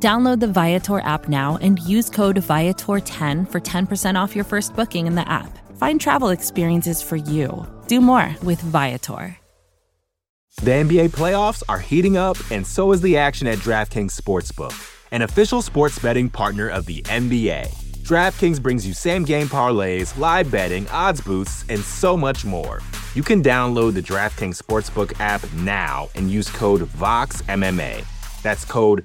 Download the Viator app now and use code Viator10 for 10% off your first booking in the app. Find travel experiences for you. Do more with Viator. The NBA playoffs are heating up, and so is the action at DraftKings Sportsbook, an official sports betting partner of the NBA. DraftKings brings you same-game parlays, live betting, odds boosts, and so much more. You can download the DraftKings Sportsbook app now and use code VOXMMA. That's code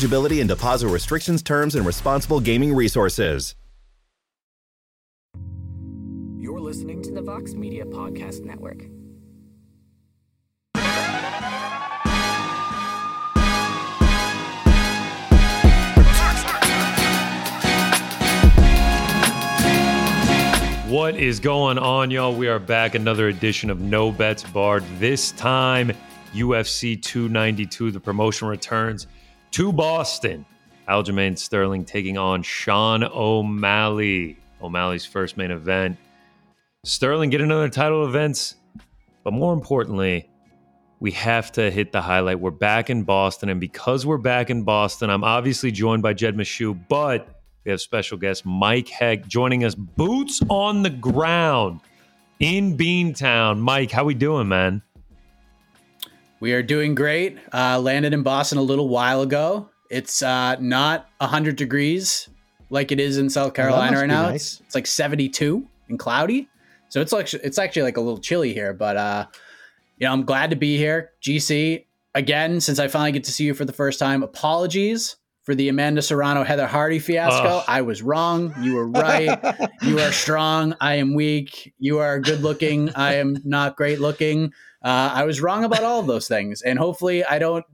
Eligibility and deposit restrictions, terms, and responsible gaming resources. You're listening to the Vox Media Podcast Network. What is going on, y'all? We are back. Another edition of No Bets Barred. This time, UFC 292. The promotion returns to Boston. Aljamain Sterling taking on Sean O'Malley. O'Malley's first main event. Sterling getting another title events. But more importantly, we have to hit the highlight. We're back in Boston. And because we're back in Boston, I'm obviously joined by Jed Meshew. But we have special guest Mike Heck joining us. Boots on the ground in Beantown. Mike, how we doing, man? We are doing great. Landed in Boston a little while ago. It's not 100 degrees like it is in South Carolina right now. Nice. It's like 72 and cloudy. So it's actually like a little chilly here. But you know, I'm glad to be here. GC, again, since I finally get to see you for the first time, apologies for the Amanda Serrano, Heather Hardy fiasco. Ugh. I was wrong. You were right. You are strong. I am weak. You are good looking. I am not great looking. I was wrong about all of those things, and hopefully I don't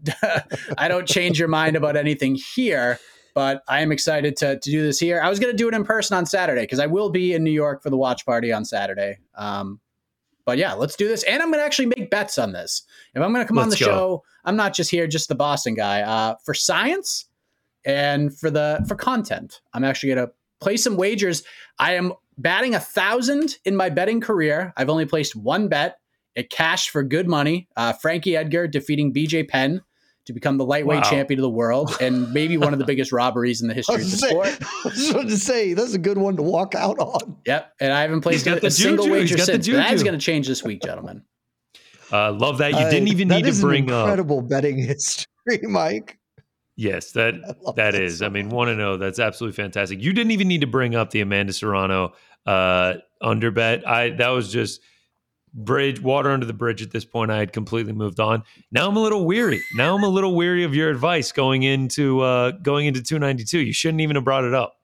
I don't change your mind about anything here, but I am excited to do this here. I was going to do it in person on Saturday because I will be in New York for the watch party on Saturday. But yeah, let's do this. And I'm going to actually make bets on this. If I'm going to come on the show, I'm not just here, just the Boston guy. For science and for content, I'm actually going to play some wagers. I am batting 1,000 in my betting career. I've only placed one bet. It cashed for good money. Frankie Edgar defeating BJ Penn to become the lightweight champion of the world, and maybe one of the biggest robberies in the history of the sport. I was going to say, that's a good one to walk out on. Yep, and I haven't placed a single wager since. That's going to change this week, gentlemen. Love that. You didn't even need to bring up. Incredible betting history, Mike. Yes, that is. So I mean, want to know. That's absolutely fantastic. You didn't even need to bring up the Amanda Serrano underbet. That was just bridge water under the bridge at this point. I had completely moved on. Now I'm a little weary. Of your advice going into 292. You shouldn't even have brought it up.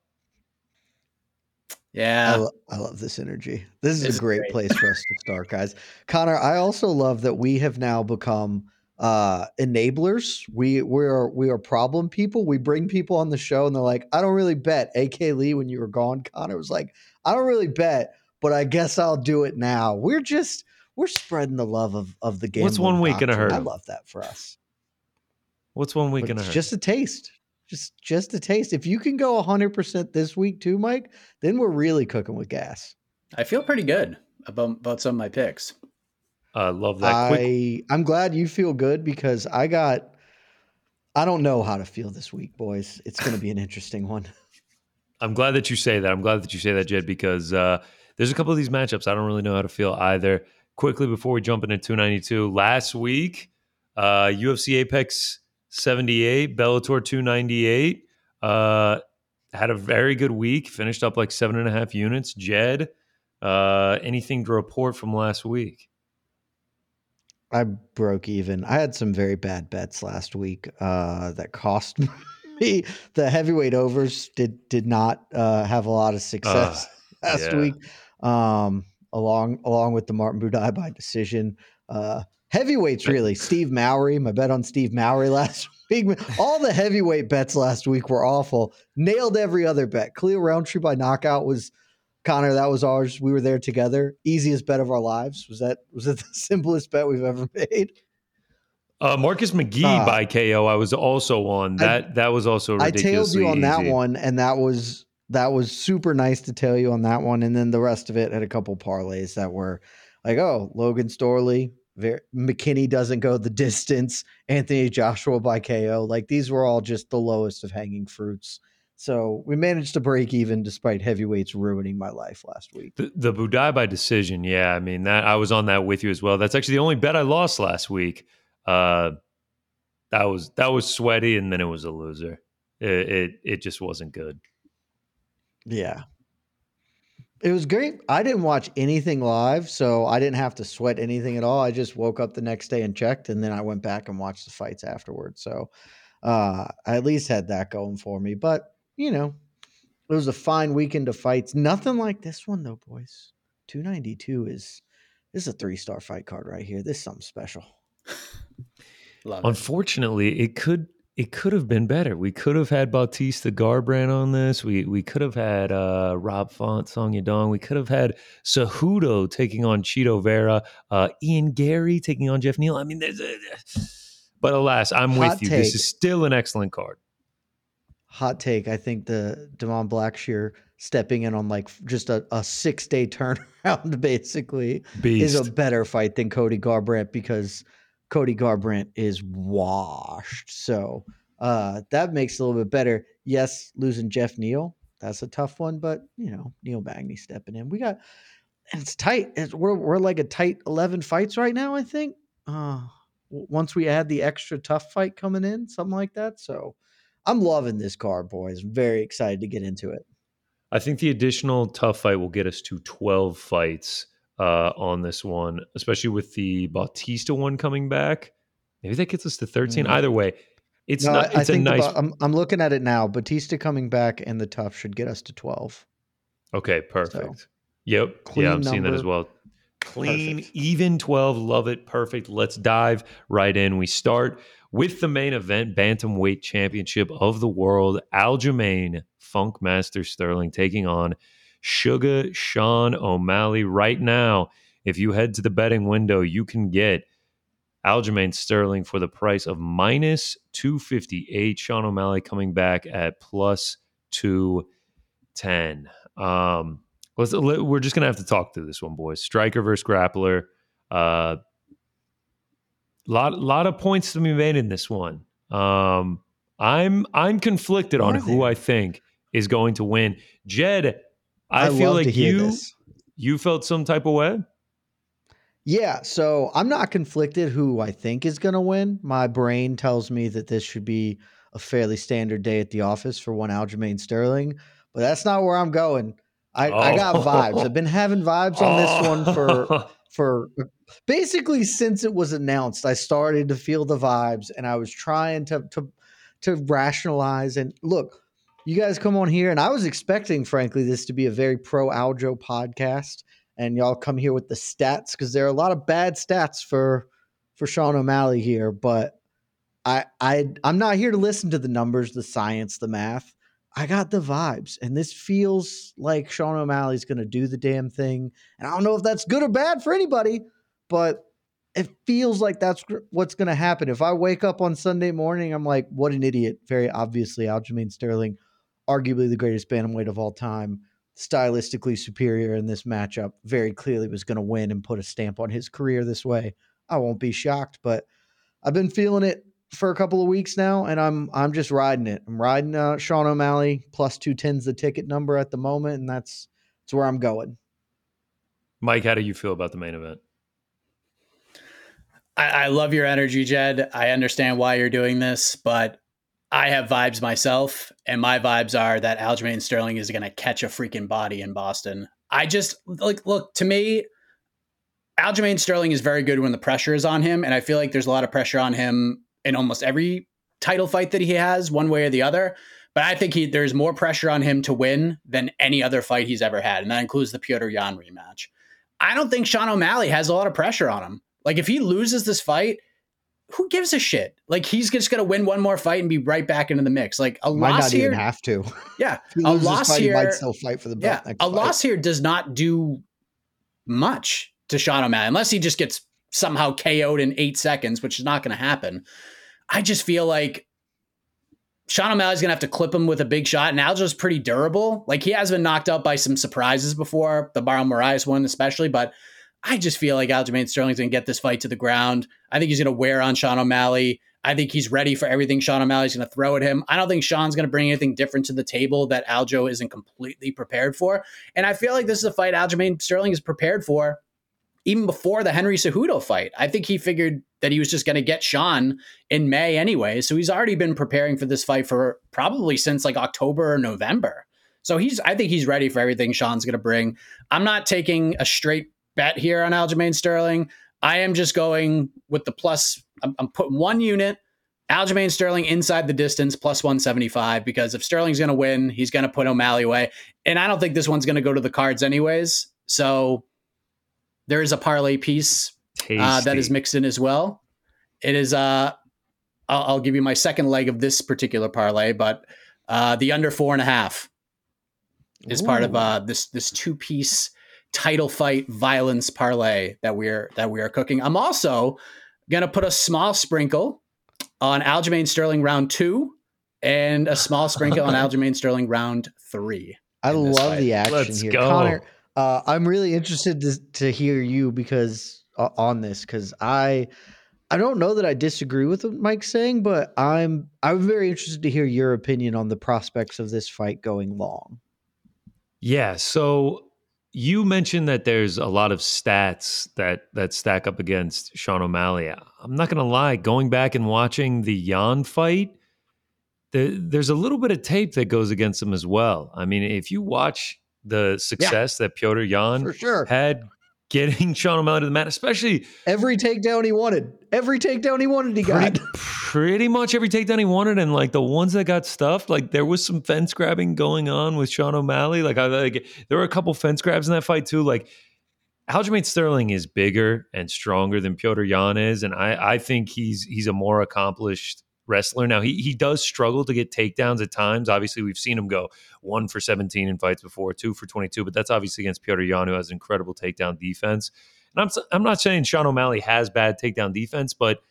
Yeah, I love this energy. This is a great place for us to start, guys. Connor, I also love that we have now become enablers. We are problem people. We bring people on the show and they're like, I don't really bet. AK Lee, when you were gone, Connor was like, I don't really bet, but I guess I'll do it now. We're spreading the love of the game. What's 1 week going to hurt? I love that for us. What's 1 week going to hurt? Just a taste. Just a taste. If you can go 100% this week too, Mike, then we're really cooking with gas. I feel pretty good about some of my picks. I love that. I'm glad you feel good because I don't know how to feel this week, boys. It's going to be an interesting one. I'm glad that you say that, Jed, because there's a couple of these matchups I don't really know how to feel either. quickly before we jump into 292, last week, UFC Apex 78, Bellator 298, had a very good week, finished up like 7.5 units. Jed, anything to report from last week? I broke even. I had some very bad bets last week that cost me. The heavyweight overs did not have a lot of success last week. Along with the Martin Budai by decision. Heavyweights, really. Steve Mowry, my bet on Steve Mowry last week. All the heavyweight bets last week were awful. Nailed every other bet. Cleo Roundtree by knockout was... Connor, that was ours. We were there together. Easiest bet of our lives. Was that the simplest bet we've ever made? Marcus McGee by KO. I was also on that. That was also ridiculously easy. I tailed you on that one, and that was super nice to tail you on that one. And then the rest of it had a couple parlays that were like, oh, Logan Storley, McKinney doesn't go the distance, Anthony Joshua by KO. Like these were all just the lowest of hanging fruits. So we managed to break even despite heavyweights ruining my life last week. The Budai by decision. Yeah. I mean, that I was on that with you as well. That's actually the only bet I lost last week. That was sweaty, and then it was a loser. It just wasn't good. Yeah. It was great. I didn't watch anything live, so I didn't have to sweat anything at all. I just woke up the next day and checked, and then I went back and watched the fights afterwards. So I at least had that going for me. But you know, it was a fine weekend of fights. Nothing like this one, though, boys. 292 is a 3-star fight card right here. This is something special. Love it. Unfortunately, it could have been better. We could have had Bautista Garbrandt on this. We could have had Rob Font, Song Yadong. We could have had Cejudo taking on Chito Vera. Ian Garry taking on Jeff Neal. I mean, but alas, I'm with you. This is still an excellent card. Hot take. I think the Damon Blackshear stepping in on like just a 6-day turnaround basically is a better fight than Cody Garbrandt because Cody Garbrandt is washed. So that makes it a little bit better. Yes, losing Jeff Neal. That's a tough one, but you know, Neil Magny stepping in. It's tight. We're like a tight 11 fights right now, I think. Once we add the extra tough fight coming in, something like that. So I'm loving this card, boys. I'm very excited to get into it. I think the additional tough fight will get us to 12 fights on this one, especially with the Bautista one coming back. Maybe that gets us to 13. Mm-hmm. Either way, it's a nice... I'm looking at it now. Bautista coming back and the tough should get us to 12. Okay, perfect. So, yep. Yeah, I'm seeing that as well. Clean, perfect. Even 12. Love it. Perfect. Let's dive right in. We start with the main event, Bantamweight Championship of the World, Aljamain Funkmaster Sterling taking on Sugar Sean O'Malley. Right now, if you head to the betting window, you can get Aljamain Sterling for the price of -258. Sean O'Malley coming back at +210. We're just going to have to talk through this one, boys. Striker versus grappler. A lot of points to be made in this one. I'm conflicted on who I think is going to win. Jed, I feel like you felt some type of way. Yeah, so I'm not conflicted who I think is going to win. My brain tells me that this should be a fairly standard day at the office for one Aljamain Sterling, but that's not where I'm going. I got vibes. I've been having vibes on this one for basically since it was announced. I started to feel the vibes, and I was trying to rationalize. And look, you guys come on here, and I was expecting, frankly, this to be a very pro Aljo podcast, and y'all come here with the stats because there are a lot of bad stats for Sean O'Malley here. But I'm not here to listen to the numbers, the science, the math. I got the vibes, and this feels like Sean O'Malley's going to do the damn thing. And I don't know if that's good or bad for anybody, but it feels like that's what's going to happen. If I wake up on Sunday morning, I'm like, what an idiot. Very obviously, Aljamain Sterling, arguably the greatest bantamweight of all time, stylistically superior in this matchup, very clearly was going to win and put a stamp on his career this way. I won't be shocked, but I've been feeling it for a couple of weeks now, and I'm just riding it. I'm riding Sean O'Malley +210's the ticket number at the moment, and that's where I'm going. Mike, how do you feel about the main event? I love your energy, Jed. I understand why you're doing this, but I have vibes myself, and my vibes are that Aljamain Sterling is going to catch a freaking body in Boston. I just, like, look, to me, Aljamain Sterling is very good when the pressure is on him, and I feel like there's a lot of pressure on him in almost every title fight that he has, one way or the other. But I think there's more pressure on him to win than any other fight he's ever had, and that includes the Petr Yan rematch. I don't think Sean O'Malley has a lot of pressure on him. Like, if he loses this fight, who gives a shit? Like, he's just going to win one more fight and be right back into the mix. Like, a might loss not here, even have to. Yeah, a loss fight, here, he might still fight for the belt. Yeah, a fight. Loss here does not do much to Sean O'Malley unless he just gets somehow KO'd in 8 seconds, which is not going to happen. I just feel like Sean O'Malley's going to have to clip him with a big shot, and Aljo's pretty durable. Like, he has been knocked out by some surprises before, the Barrow Moraes one especially, but I just feel like Aljamain Sterling's going to get this fight to the ground. I think he's going to wear on Sean O'Malley. I think he's ready for everything Sean O'Malley's going to throw at him. I don't think Sean's going to bring anything different to the table that Aljo isn't completely prepared for. And I feel like this is a fight Aljamain Sterling is prepared for even before the Henry Cejudo fight. I think he figured that he was just going to get Sean in May anyway. So he's already been preparing for this fight for probably since like October or November. So I think he's ready for everything Sean's going to bring. I'm not taking a straight bet here on Aljamain Sterling. I am just going with the plus. I'm putting one unit, Aljamain Sterling inside the distance, plus 175, because if Sterling's going to win, he's going to put O'Malley away. And I don't think this one's going to go to the cards anyways. So there is a parlay piece that is mixed in as well. It is, I'll give you my second leg of this particular parlay, but the under 4.5 is part of this two-piece title fight violence parlay that we are cooking. I'm also going to put a small sprinkle on Aljamain Sterling round 2 and a small sprinkle on Aljamain Sterling round 3. I love the action. Let's here. Go. Connor, I'm really interested to hear you because on this, because I don't know that I disagree with what Mike's saying, but I'm very interested to hear your opinion on the prospects of this fight going long. Yeah, so you mentioned that there's a lot of stats that stack up against Sean O'Malley. I'm not going to lie, going back and watching the Yan fight, there's a little bit of tape that goes against him as well. I mean, if you watch the success that Petr Yan had getting Sean O'Malley to the mat, especially every takedown he wanted, he got pretty much every takedown he wanted. And like the ones that got stuffed, like there was some fence grabbing going on with Sean O'Malley. Like there were a couple fence grabs in that fight too. Like Aljamain Sterling is bigger and stronger than Petr Yan is. And I think he's a more accomplished wrestler. Now he does struggle to get takedowns at times. Obviously we've seen him go 1-for-17 in fights before, 2-for-22, but that's obviously against Petr Yan, who has an incredible takedown defense. And I'm not saying Sean O'Malley has bad takedown defense, but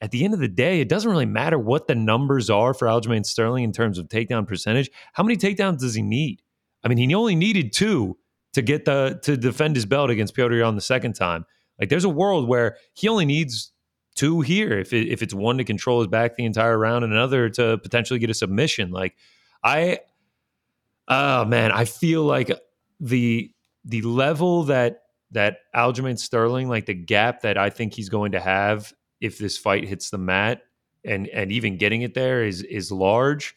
at the end of the day, it doesn't really matter what the numbers are for Aljamain Sterling in terms of takedown percentage. How many takedowns does he need? I mean, he only needed 2 to get to defend his belt against Petr Yan the second time. Like there's a world where he only needs 2 here if it's one to control his back the entire round and another to potentially get a submission. Like I feel like the level that Aljamain Sterling, like the gap that I think he's going to have if this fight hits the mat and even getting it there is large.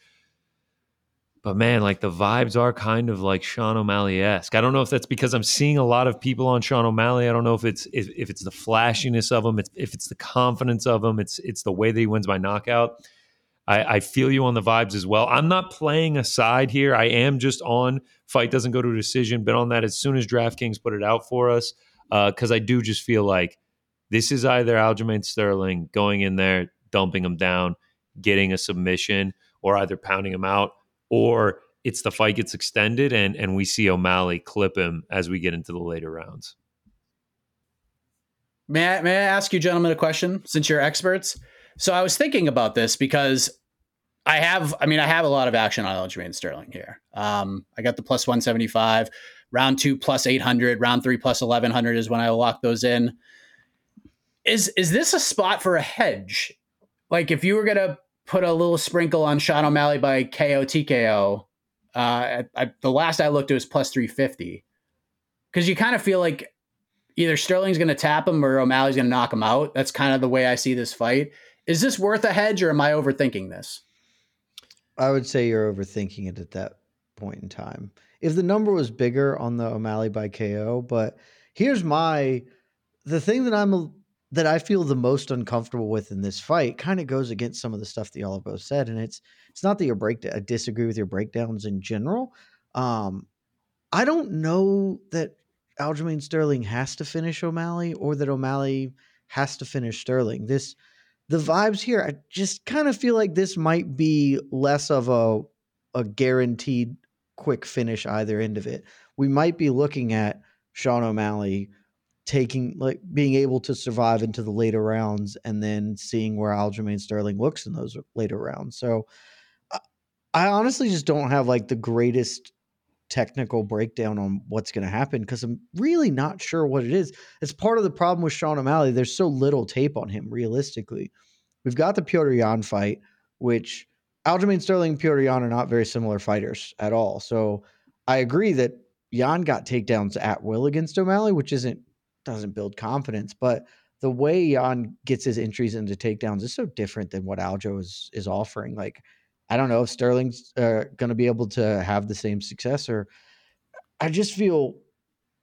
But man, like the vibes are kind of like Sean O'Malley-esque. I don't know if that's because I'm seeing a lot of people on Sean O'Malley. I don't know if it's if it's the flashiness of him, if it's the confidence of him, it's the way that he wins by knockout. I feel you on the vibes as well. I'm not playing a side here. I am just on fight doesn't go to a decision. Been on that as soon as DraftKings put it out for us because I do just feel like this is either Aljamain Sterling going in there, dumping him down, getting a submission, or either pounding him out, or it's the fight gets extended and we see O'Malley clip him as we get into the later rounds. May I ask you gentlemen a question since you're experts? So I was thinking about this because I have a lot of action on Aljamain Sterling here. I got the plus 175, round 2 plus 800, round 3 plus 1100 is when I lock those in. Is this a spot for a hedge? Like if you were going to put a little sprinkle on Sean O'Malley by KO TKO. The last I looked, it was plus 350. Because you kind of feel like either Sterling's going to tap him or O'Malley's going to knock him out. That's kind of the way I see this fight. Is this worth a hedge, or am I overthinking this? I would say you're overthinking it at that point in time. If the number was bigger on the O'Malley by KO, but here's the thing that I feel the most uncomfortable with in this fight kind of goes against some of the stuff that y'all have both said. And it's not that your breakdown, I disagree with your breakdowns in general. I don't know that Aljamain Sterling has to finish O'Malley or that O'Malley has to finish Sterling. The vibes here, I just kind of feel like this might be less of a guaranteed quick finish either end of it. We might be looking at Sean O'Malley being able to survive into the later rounds and then seeing where Aljamain Sterling looks in those later rounds. So I honestly just don't have the greatest technical breakdown on what's going to happen because I'm really not sure what it is. It's part of the problem with Sean O'Malley. There's so little tape on him, realistically. We've got the Petr Yan fight, which Aljamain Sterling and Petr Yan are not very similar fighters at all. So I agree that Yan got takedowns at will against O'Malley, which doesn't build confidence. But the way Yan gets his entries into takedowns is so different than what Aljo is offering. I don't know if Sterling's going to be able to have the same success, or I just feel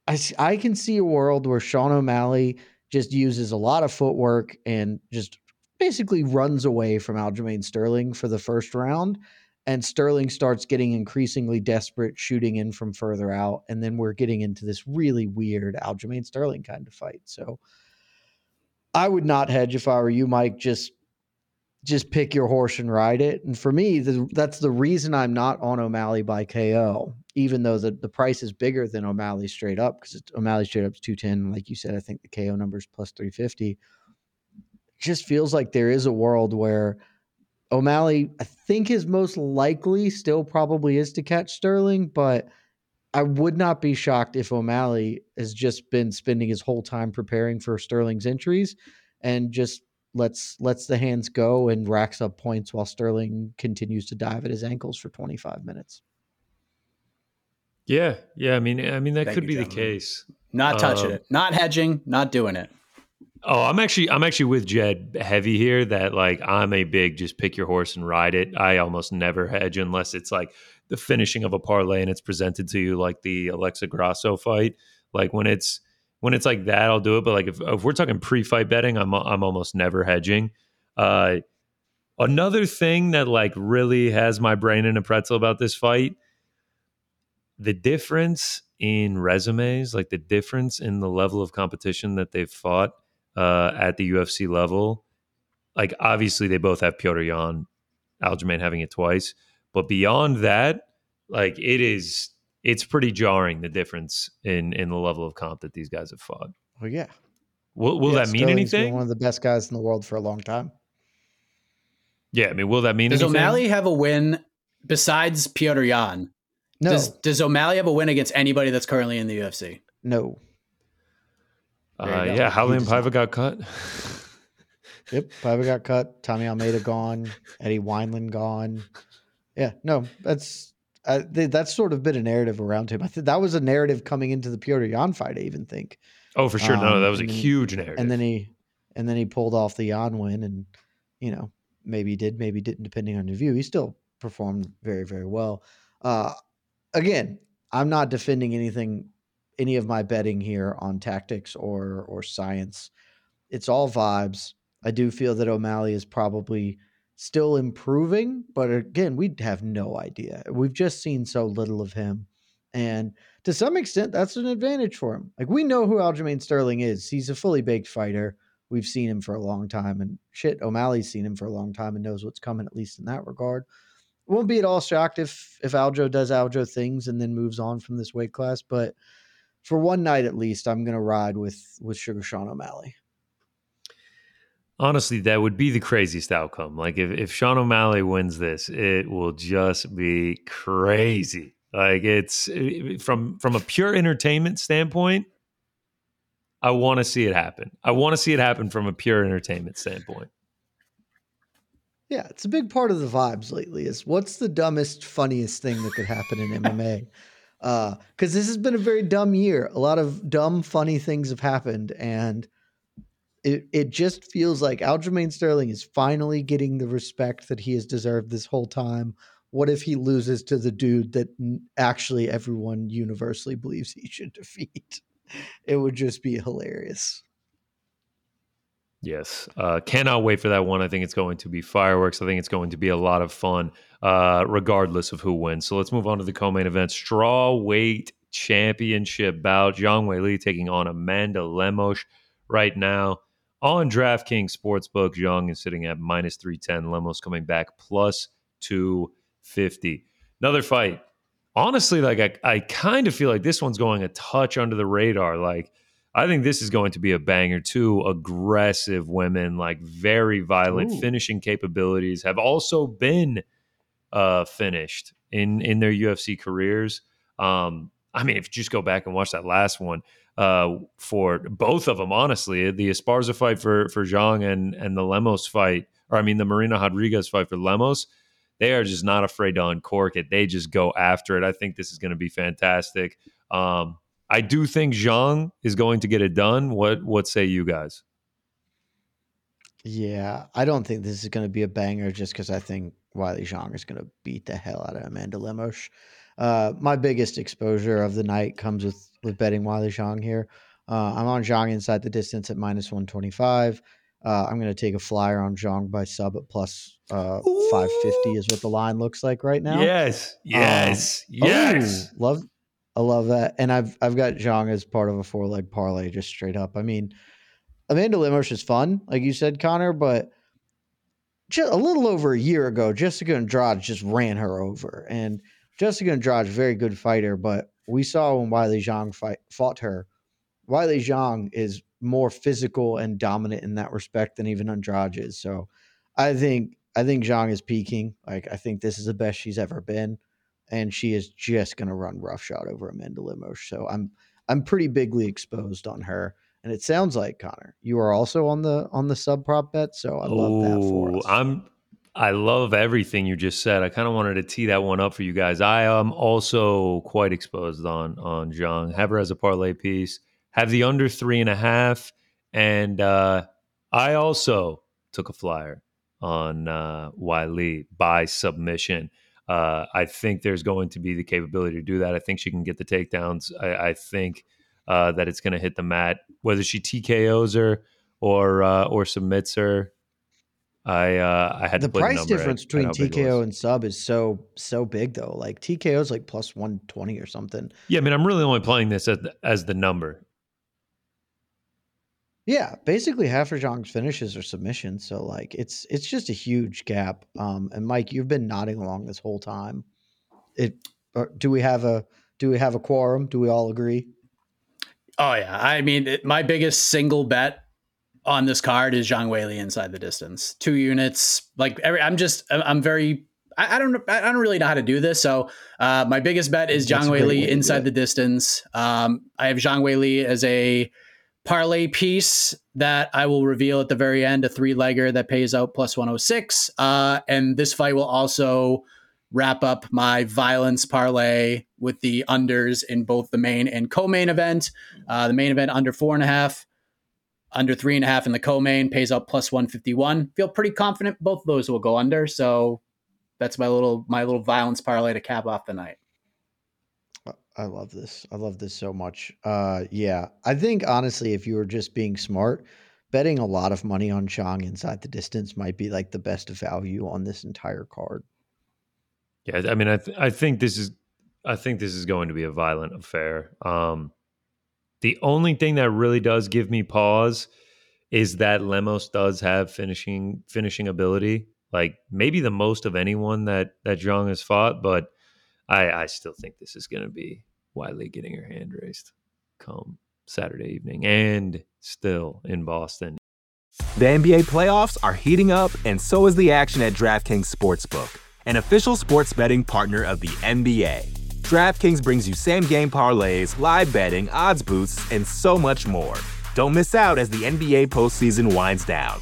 I can see a world where Sean O'Malley just uses a lot of footwork and just basically runs away from Aljamain Sterling for the first round, and Sterling starts getting increasingly desperate, shooting in from further out, and then we're getting into this really weird Aljamain Sterling kind of fight. So I would not hedge if I were you, Mike. Just pick your horse and ride it. And for me, that's the reason I'm not on O'Malley by KO, even though the price is bigger than O'Malley straight up, because O'Malley straight up is 210. Like you said, I think the KO number is plus 350. Just feels like there is a world where O'Malley, I think, is most likely still probably is to catch Sterling, but I would not be shocked if O'Malley has just been spending his whole time preparing for Sterling's entries and just lets the hands go and racks up points while Sterling continues to dive at his ankles for 25 minutes. Yeah. I mean, that could be the case. Not touching it, not hedging, not doing it. Oh, I'm actually with Jed heavy here that I'm a big, just pick your horse and ride it. I almost never hedge unless it's the finishing of a parlay and it's presented to you like the Alexa Grasso fight. When it's like that, I'll do it. But if we're talking pre-fight betting, I'm almost never hedging. Another thing that really has my brain in a pretzel about this fight, the difference in resumes, the difference in the level of competition that they've fought at the UFC level. Obviously they both have Petr Yan, Aljamain having it twice, but beyond that, it's pretty jarring, the difference in the level of comp that these guys have fought. Oh, yeah. Will that mean Sterling's anything? Been one of the best guys in the world for a long time. Yeah, will that mean anything? Does O'Malley have a win besides Petr Yan? No. Does O'Malley have a win against anybody that's currently in the UFC? No. Haleem Paiva got cut. Yep, Paiva got cut. Tommy Almeida gone. Eddie Wineland gone. Yeah, no, that's sort of been a narrative around him. I think that was a narrative coming into the Petr Yan fight, I even think. Oh, for sure. No, that was a huge narrative. And then he pulled off the Yan win and, maybe did, maybe didn't, depending on your view. He still performed very, very well. Again, I'm not defending any of my betting here on tactics or science. It's all vibes. I do feel that O'Malley is probably still improving, but again, we have no idea. We've just seen so little of him, and to some extent, that's an advantage for him. We know who Aljamain Sterling is. He's a fully baked fighter. We've seen him for a long time, and shit, O'Malley's seen him for a long time and knows what's coming, at least in that regard. Won't be at all shocked if Aljo does Aljo things and then moves on from this weight class, but for one night at least, I'm going to ride with Sugar Sean O'Malley. Honestly, that would be the craziest outcome. If Sean O'Malley wins this, it will just be crazy. It's from a pure entertainment standpoint, I want to see it happen. I want to see it happen from a pure entertainment standpoint. Yeah, it's a big part of the vibes lately is what's the dumbest, funniest thing that could happen in MMA? Because this has been a very dumb year. A lot of dumb, funny things have happened, and it just feels like Aljamain Sterling is finally getting the respect that he has deserved this whole time. What if he loses to the dude that actually everyone universally believes he should defeat? It would just be hilarious. Yes. Cannot wait for that one. I think it's going to be fireworks. I think it's going to be a lot of fun, regardless of who wins. So let's move on to the co-main event. Strawweight championship bout. Zhang Weili taking on Amanda Lemos right now. On DraftKings Sportsbook, Zhang is sitting at minus 310. Lemos coming back plus 250. Another fight. Honestly, like I kind of feel like this one's going a touch under the radar. Like, I think this is going to be a banger. Two aggressive women, like very violent. Ooh. Finishing capabilities, have also been finished in their UFC careers. I mean, if you just go back and watch that last one for both of them, honestly, the Esparza fight for Zhang and the Lemos fight, or I mean the Marina Rodrigues fight for Lemos, they are just not afraid to uncork it. They just go after it. I think this is going to be fantastic. I do think Zhang is going to get it done. What say you guys? Yeah, I don't think this is going to be a banger just because I think Weili Zhang is going to beat the hell out of Amanda Lemos. My biggest exposure of the night comes with betting Weili Zhang here. I'm on Zhang inside the distance at minus 125. I'm going to take a flyer on Zhang by sub at plus 550 is what the line looks like right now. Yes. I love that. And I've got Zhang as part of a four-leg parlay, just straight up. I mean, Amanda Lemos is fun, like you said, Connor, but just a little over a year ago, Jessica Andrade just ran her over. And Jessica Andrade, very good fighter, but we saw when Weili Zhang fought her, Weili Zhang is more physical and dominant in that respect than even Andrade is. So I think Zhang is peaking. Like, I think this is the best she's ever been. And she is just going to run roughshod over Amanda Lemos. So I'm pretty bigly exposed on her. And it sounds like, Connor, you are also on the sub prop bet. So I love that for us. I love everything you just said. I kind of wanted to tee that one up for you guys. I am also quite exposed on Zhang. Have her as a parlay piece. Have the under 3.5. And I also took a flyer on Weili by submission. I think there's going to be the capability to do that. I think she can get the takedowns. I think that it's going to hit the mat, whether she TKOs her or submits her. I had the to play price the difference between TKO and sub is so big though. Like TKO is like plus 120 or something. Yeah, I mean, I'm really only playing this as the number. Yeah, basically half of Zhang's finishes are submissions, so like it's just a huge gap. And Mike, you've been nodding along this whole time. Do we have a quorum? Do we all agree? Oh yeah, I mean my biggest single bet on this card is Zhang Weili inside the distance, 2 units. Like I don't really know how to do this. So my biggest bet is Zhang Weili inside the distance. I have Zhang Weili as a parlay piece that I will reveal at the very end, a 3-legger that pays out plus 106. And this fight will also wrap up my violence parlay with the unders in both the main and co-main event. The main event under 4.5, under 3.5 in the co-main, pays out plus 151. Feel pretty confident both of those will go under. So that's my little violence parlay to cap off the night. I love this. I love this so much. Yeah, I think honestly, if you were just being smart, betting a lot of money on Zhang inside the distance might be like the best value on this entire card. Yeah, I mean, I think this is going to be a violent affair. The only thing that really does give me pause is that Lemos does have finishing ability, like maybe the most of anyone that Zhang has fought, but I still think this is going to be Weili getting her hand raised come Saturday evening, and still in Boston. The NBA playoffs are heating up, and so is the action at DraftKings Sportsbook, an official sports betting partner of the NBA. DraftKings brings you same-game parlays, live betting, odds boosts, and so much more. Don't miss out as the NBA postseason winds down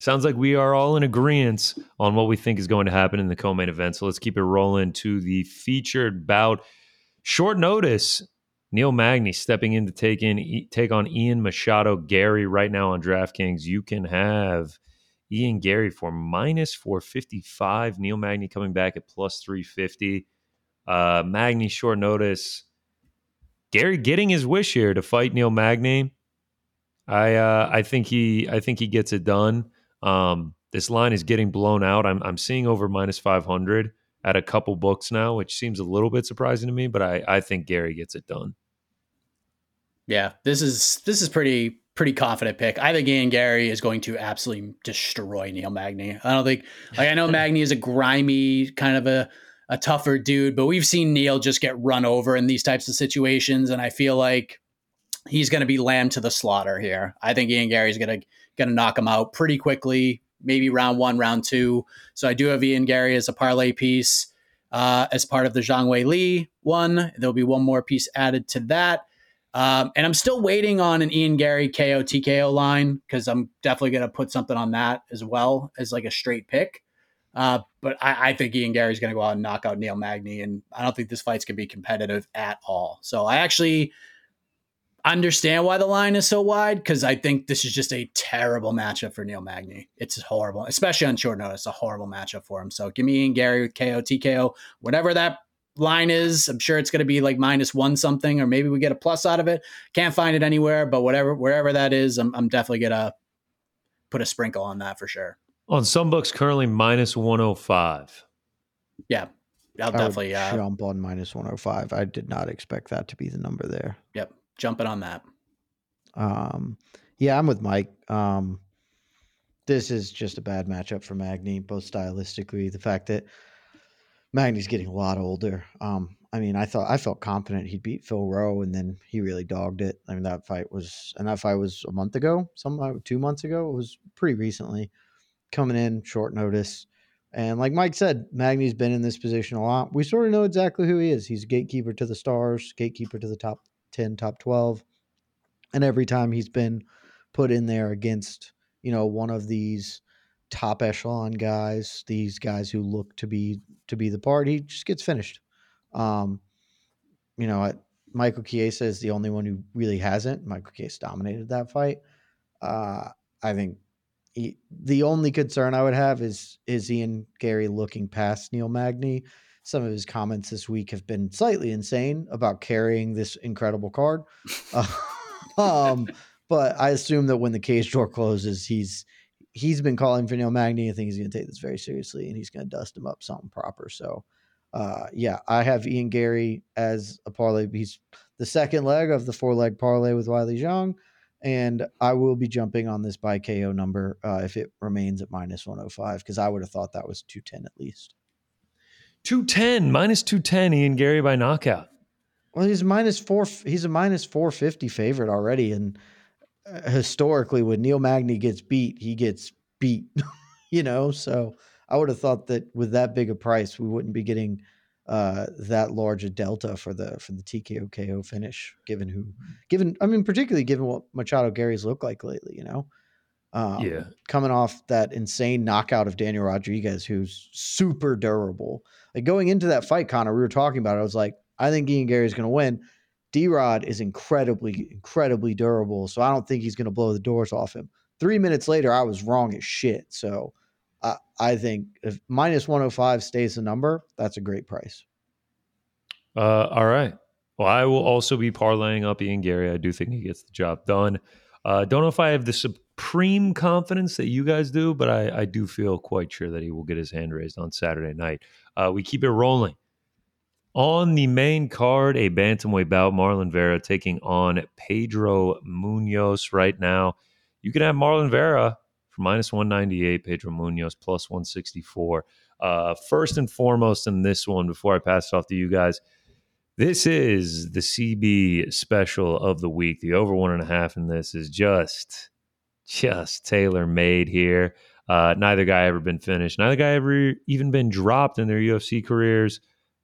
Sounds like we are all in agreement on what we think is going to happen in the co-main event. So let's keep it rolling to the featured bout. Short notice, Neil Magny stepping in to take on Ian Machado Garry right now on DraftKings. You can have Ian Garry for -455. Neil Magny coming back at +350. Magny, short notice. Garry getting his wish here to fight Neil Magny. I think he gets it done. This line is getting blown out. I'm seeing over -500 at a couple books now, which seems a little bit surprising to me, but I think Garry gets it done. Yeah, this is pretty confident pick. I think Ian Garry is going to absolutely destroy Neil Magny. I don't think, like, I know Magny is a grimy kind of a tougher dude, but we've seen Neil just get run over in these types of situations, and I feel like he's going to be lamb to the slaughter here. I think Ian Garry's going to knock him out pretty quickly, maybe round one, round two. So I do have Ian Garry as a parlay piece as part of the Zhang Weili one. There'll be one more piece added to that. And I'm still waiting on an Ian Garry KO TKO line because I'm definitely going to put something on that as well as like a straight pick. But I think Ian Garry's going to go out and knock out Neil Magny, and I don't think this fight's going to be competitive at all. So I actually understand why the line is so wide, because I think this is just a terrible matchup for Neil Magny. It's horrible, especially on short notice, a horrible matchup for him. So give me Ian Garry with KO, TKO, whatever that line is. I'm sure it's going to be like -1 something, or maybe we get a plus out of it. Can't find it anywhere, but wherever that is, I'm definitely going to put a sprinkle on that for sure. On some books currently -105. Yeah. I'll definitely jump on -105. I did not expect that to be the number there. Yep. Jumping on that. Yeah, I'm with Mike. This is just a bad matchup for Magny, both stylistically. The fact that Magny's getting a lot older. I felt confident he'd beat Phil Rowe, and then he really dogged it. I mean, that fight was a month ago, 2 months ago. It was pretty recently, coming in short notice. And like Mike said, Magny's been in this position a lot. We sort of know exactly who he is. He's a gatekeeper to the stars, gatekeeper to the top 10, top 12. And every time he's been put in there against, one of these top echelon guys, these guys who look to be the part, he just gets finished. Michael Chiesa is the only one who really hasn't. Michael Chiesa dominated that fight. I think the only concern I would have is Ian Garry looking past Neil Magny. Some of his comments this week have been slightly insane about carrying this incredible card. But I assume that when the cage door closes, he's been calling for Neil Magny. I think he's going to take this very seriously, and he's going to dust him up something proper. So, I have Ian Garry as a parlay. He's the second leg of the 4-leg parlay with Weili Zhang, and I will be jumping on this by KO number if it remains at -105, because I would have thought that was 210 at least. -210, Ian Garry by knockout. Well, he's -4. He's a -450 favorite already, and historically, when Neil Magny gets beat, he gets beat. You know, so I would have thought that with that big a price, we wouldn't be getting that large a delta for the TKO KO finish. Particularly given what Machado Gary's looked like lately. You know, coming off that insane knockout of Daniel Rodrigues, who's super durable. Like going into that fight, Connor, we were talking about it. I was like, I think Ian Garry's going to win. D-Rod is incredibly, incredibly durable, so I don't think he's going to blow the doors off him. 3 minutes later, I was wrong as shit. So I think if -105 stays the number, that's a great price. All right. Well, I will also be parlaying up Ian Garry. I do think he gets the job done. Don't know if I have the supreme confidence that you guys do, but I do feel quite sure that he will get his hand raised on Saturday night. We keep it rolling. On the main card, a bantamweight bout, Marlon Vera taking on Pedro Munhoz right now. You can have Marlon Vera for -198, Pedro Munhoz +164. First and foremost in this one, before I pass it off to you guys, this is the CB special of the week. The over 1.5 in this is just tailor-made here. Neither guy ever been finished. Neither guy ever even been dropped in their UFC careers.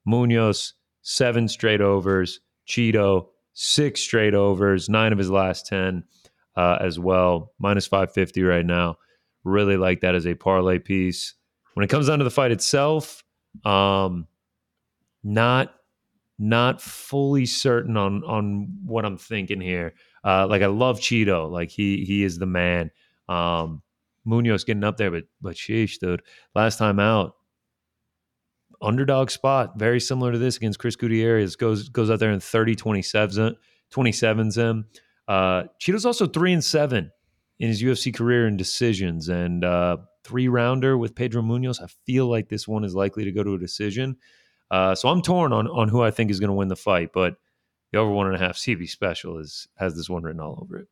Munhoz, 7 straight overs. Chito, 6 straight overs, 9 of his last 10 as well. -550 right now. Really like that as a parlay piece. When it comes down to the fight itself, not fully certain on what I'm thinking here. I love Chito. Like he is the man. Munhoz getting up there, but sheesh, dude. Last time out, underdog spot, very similar to this against Chris Gutierrez. Goes out there and 30-27s him. Chito's also 3-7 in his UFC career in decisions, and 3-rounder with Pedro Munhoz. I feel like this one is likely to go to a decision. So I'm torn on who I think is going to win the fight, but the over 1.5 CB special has this one written all over it.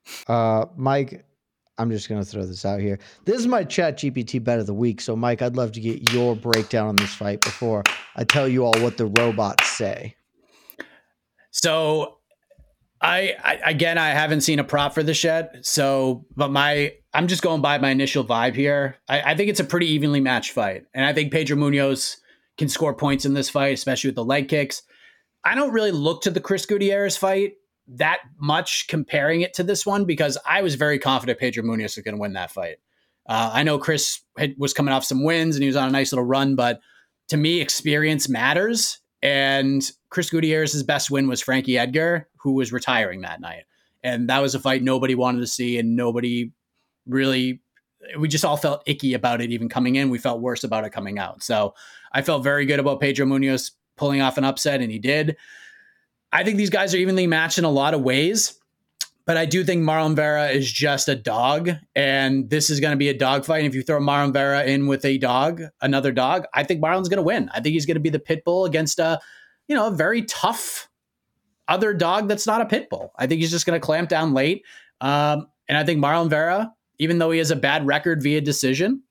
Mike, I'm just going to throw this out here. This is my ChatGPT bet of the week. So, Mike, I'd love to get your breakdown on this fight before I tell you all what the robots say. So, I haven't seen a prop for this yet. So, I'm just going by my initial vibe here. I think it's a pretty evenly matched fight, and I think Pedro Munhoz can score points in this fight, especially with the leg kicks. I don't really look to the Chris Gutierrez fight that much comparing it to this one, because I was very confident Pedro Munhoz was going to win that fight. I know Chris was coming off some wins and he was on a nice little run, but to me, experience matters. And Chris Gutierrez's best win was Frankie Edgar, who was retiring that night. And that was a fight nobody wanted to see, and nobody really, we just all felt icky about it even coming in. We felt worse about it coming out. So I felt very good about Pedro Munhoz pulling off an upset, and he did. I think these guys are evenly matched in a lot of ways, but I do think Marlon Vera is just a dog, and this is going to be a dog fight. And if you throw Marlon Vera in with another dog, I think Marlon's going to win. I think he's going to be the pit bull against a very tough other dog that's not a pit bull. I think he's just going to clamp down late. And I think Marlon Vera, even though he has a bad record via decision,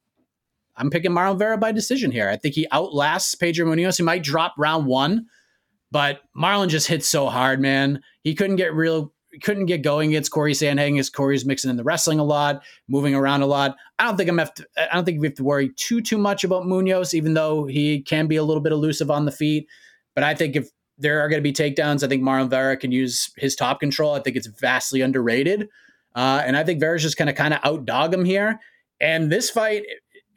I'm picking Marlon Vera by decision here. I think he outlasts Pedro Munhoz. He might drop round one, but Marlon just hits so hard, man. He couldn't get going against Corey Sandhagen, as Corey's mixing in the wrestling a lot, moving around a lot. I don't think we have to worry too much about Munhoz, even though he can be a little bit elusive on the feet. But I think if there are going to be takedowns, I think Marlon Vera can use his top control. I think it's vastly underrated. And I think Vera's just going to kind of outdog him here. And this fight,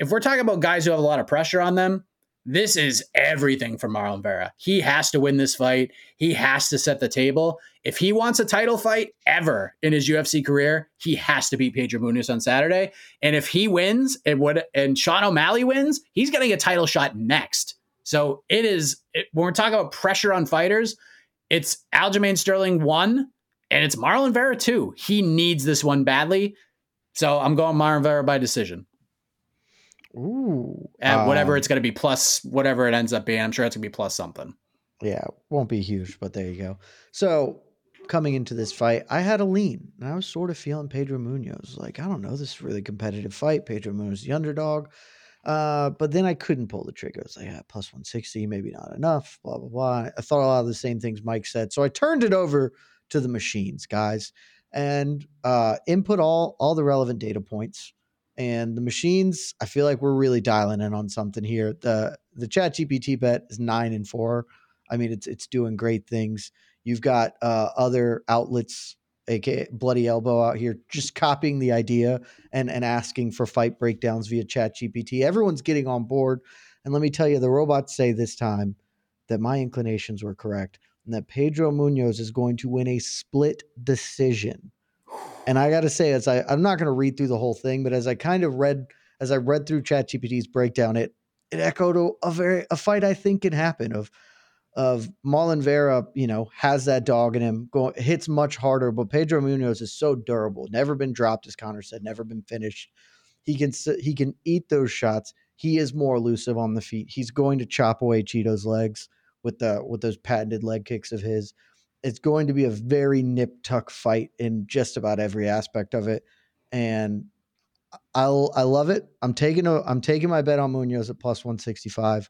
if we're talking about guys who have a lot of pressure on them, this is everything for Marlon Vera. He has to win this fight. He has to set the table. If he wants a title fight ever in his UFC career, he has to beat Pedro Munhoz on Saturday. And if he wins and Sean O'Malley wins, he's getting a title shot next. So when we're talking about pressure on fighters, it's Aljamain Sterling 1 and it's Marlon Vera 2. He needs this one badly. So I'm going Marlon Vera by decision. Ooh, at whatever it's going to be, plus whatever it ends up being. I'm sure it's going to be plus something. Yeah, won't be huge, but there you go. So coming into this fight, I had a lean, and I was sort of feeling Pedro Munhoz. Like, I don't know, this is a really competitive fight. Pedro Munhoz, the underdog. But then I couldn't pull the trigger. I was like, plus 160, maybe not enough, blah, blah, blah. I thought a lot of the same things Mike said. So I turned it over to the machines, guys, and input all the relevant data points. And the machines, I feel like we're really dialing in on something here. The ChatGPT bet is 9-4. I mean, it's doing great things. You've got other outlets, aka Bloody Elbow, out here just copying the idea and asking for fight breakdowns via ChatGPT. Everyone's getting on board. And let me tell you, the robots say this time that my inclinations were correct and that Pedro Munhoz is going to win a split decision. And I got to say, as I'm not going to read through the whole thing, but as I read through ChatGPT's breakdown, it echoed a fight I think can happen of Marlon Vera, has that dog in him, hits much harder, but Pedro Munhoz is so durable, never been dropped, as Connor said, never been finished. He can eat those shots. He is more elusive on the feet. He's going to chop away Chito's legs with those patented leg kicks of his. It's going to be a very nip-tuck fight in just about every aspect of it, and I love it. I'm taking my bet on Munhoz at plus 165,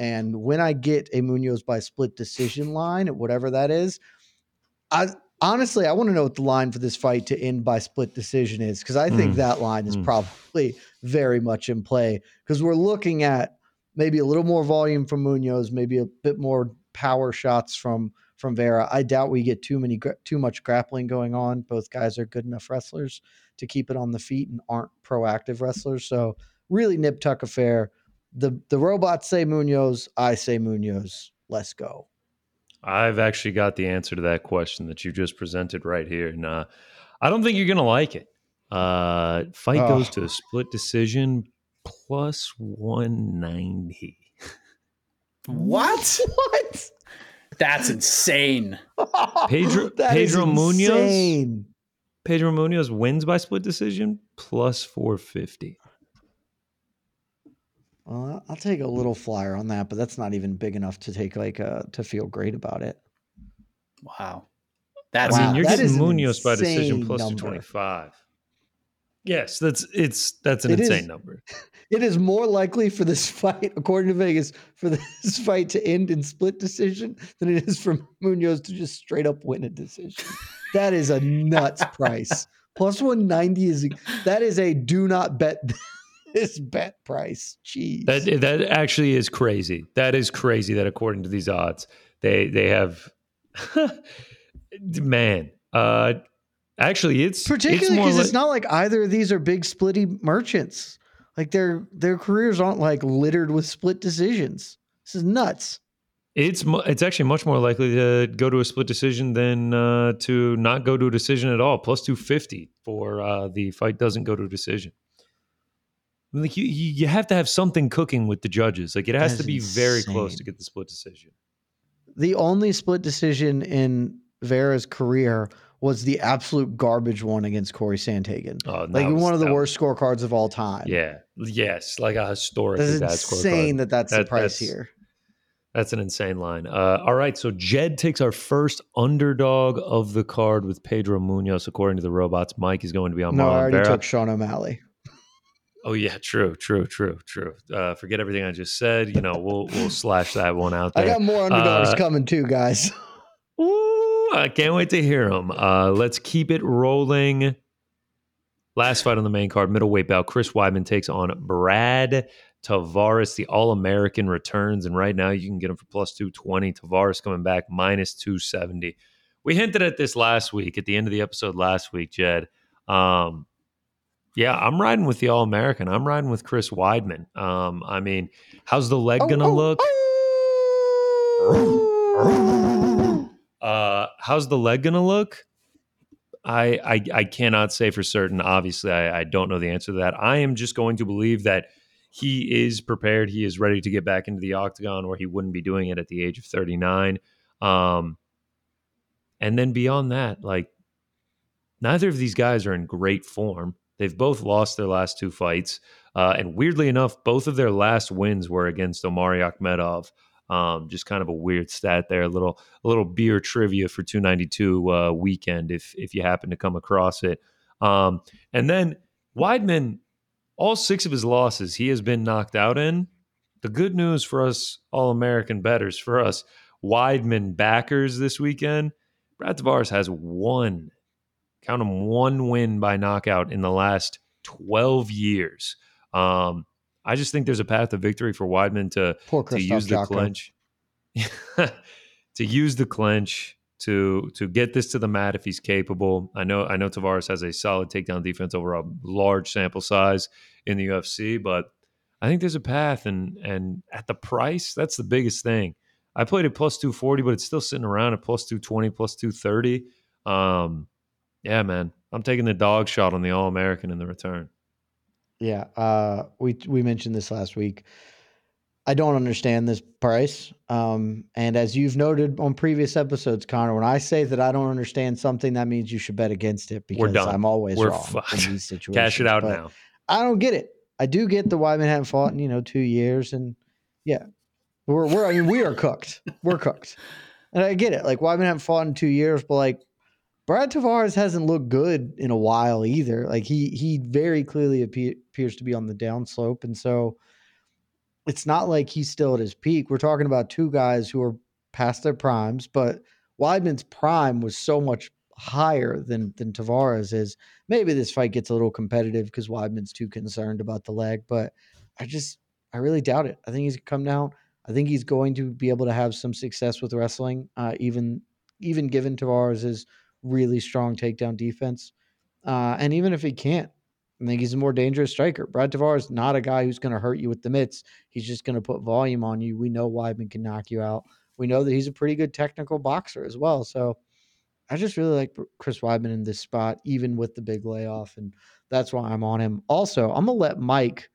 and when I get a Munhoz by split decision line at whatever that is, I want to know what the line for this fight to end by split decision is, because I think that line is probably very much in play, because we're looking at maybe a little more volume from Munhoz, maybe a bit more power shots from Vera. I doubt we get too much grappling going on. Both guys are good enough wrestlers to keep it on the feet and aren't proactive wrestlers. So really nip-tuck affair. The robots say Munhoz. I say Munhoz. Let's go. I've actually got the answer to that question that you just presented right here. And I don't think you're going to like it. Fight goes to a split decision plus 190. What? That's insane. Pedro Munhoz wins by split decision plus 450. Well, I'll take a little flyer on that, but that's not even big enough to take to feel great about it. Wow. You're getting Munhoz by decision plus 225. Yes, that's an insane number. It is more likely for this fight, according to Vegas, for this fight to end in split decision than it is for Munhoz to just straight up win a decision. That is a nuts price. Plus 190 is a do not bet this bet price. Jeez, that actually is crazy. That is crazy. That according to these odds, they have man. Actually, it's particularly because it's not like either of these are big splitty merchants. Like their careers aren't like littered with split decisions. This is nuts. It's actually much more likely to go to a split decision than to not go to a decision at all. Plus 250 for the fight doesn't go to a decision. Like you have to have something cooking with the judges. Like it has to be insane. Very close to get the split decision. The only split decision in Vera's career was the absolute garbage one against Corey Sandhagen. One of the worst scorecards of all time. Yeah. Yes. Like a historic bad scorecard. That's insane that's the price here. That's an insane line. All right. So Jed takes our first underdog of the card with Pedro Munhoz. According to the robots, Mike is going to be on Marlon Vera. No, I already took Sean O'Malley. Oh, yeah. True. Forget everything I just said. We'll slash that one out there. I got more underdogs coming too, guys. I can't wait to hear him. Let's keep it rolling. Last fight on the main card, middleweight bout. Chris Weidman takes on Brad Tavares. The All-American returns, and right now you can get him for plus 220. Tavares coming back minus 270. We hinted at this last week at the end of the episode last week, Jed. Yeah, I'm riding with the All-American. I'm riding with Chris Weidman. I mean, how's the leg going to look? How's the leg gonna look? I cannot say for certain. Obviously, I don't know the answer to that. I am just going to believe that he is prepared. He is ready to get back into the octagon, or he wouldn't be doing it at the age of 39. And then beyond that, like neither of these guys are in great form. They've both lost their last two fights, and weirdly enough, both of their last wins were against Omari Akhmedov. Just kind of a weird stat there, a little beer trivia for 292 weekend if you happen to come across it. And then Weidman, all six of his losses he has been knocked out in. The good news for us All-American bettors, for us Weidman backers this weekend, Brad Tavares has one, count him, one win by knockout in the last 12 years. I just think there's a path to victory for Weidman to use the clinch. To use the clinch, to get this to the mat if he's capable. I know Tavares has a solid takedown defense over a large sample size in the UFC, but I think there's a path, and at the price, that's the biggest thing. I played at plus 240, but it's still sitting around at plus 220, plus 230. Yeah, man, I'm taking the dog shot on the All-American in the return. Yeah, we mentioned this last week. I don't understand this price. And as you've noted on previous episodes, Connor, when I say that I don't understand something, that means you should bet against it because I'm always wrong in these situations. Cash it out but now. I don't get it. I do get the Weidman hadn't fought in 2 years, and yeah, we are cooked. We're cooked, and I get it. Like Weidman hadn't fought in 2 years, but like Brad Tavares hasn't looked good in a while either. Like he very clearly appears to be on the downslope, and so it's not like he's still at his peak. We're talking about two guys who are past their primes, but Weidman's prime was so much higher than Tavares is. Maybe this fight gets a little competitive because Weidman's too concerned about the leg, but I really doubt it. I think he's come down. I think he's going to be able to have some success with wrestling, even given Tavares' really strong takedown defense. And even if he can't, I think he's a more dangerous striker. Brad Tavares, not a guy who's going to hurt you with the mitts. He's just going to put volume on you. We know Weidman can knock you out. We know that he's a pretty good technical boxer as well. So I just really like Chris Weidman in this spot, even with the big layoff, and that's why I'm on him. Also, I'm going to let Mike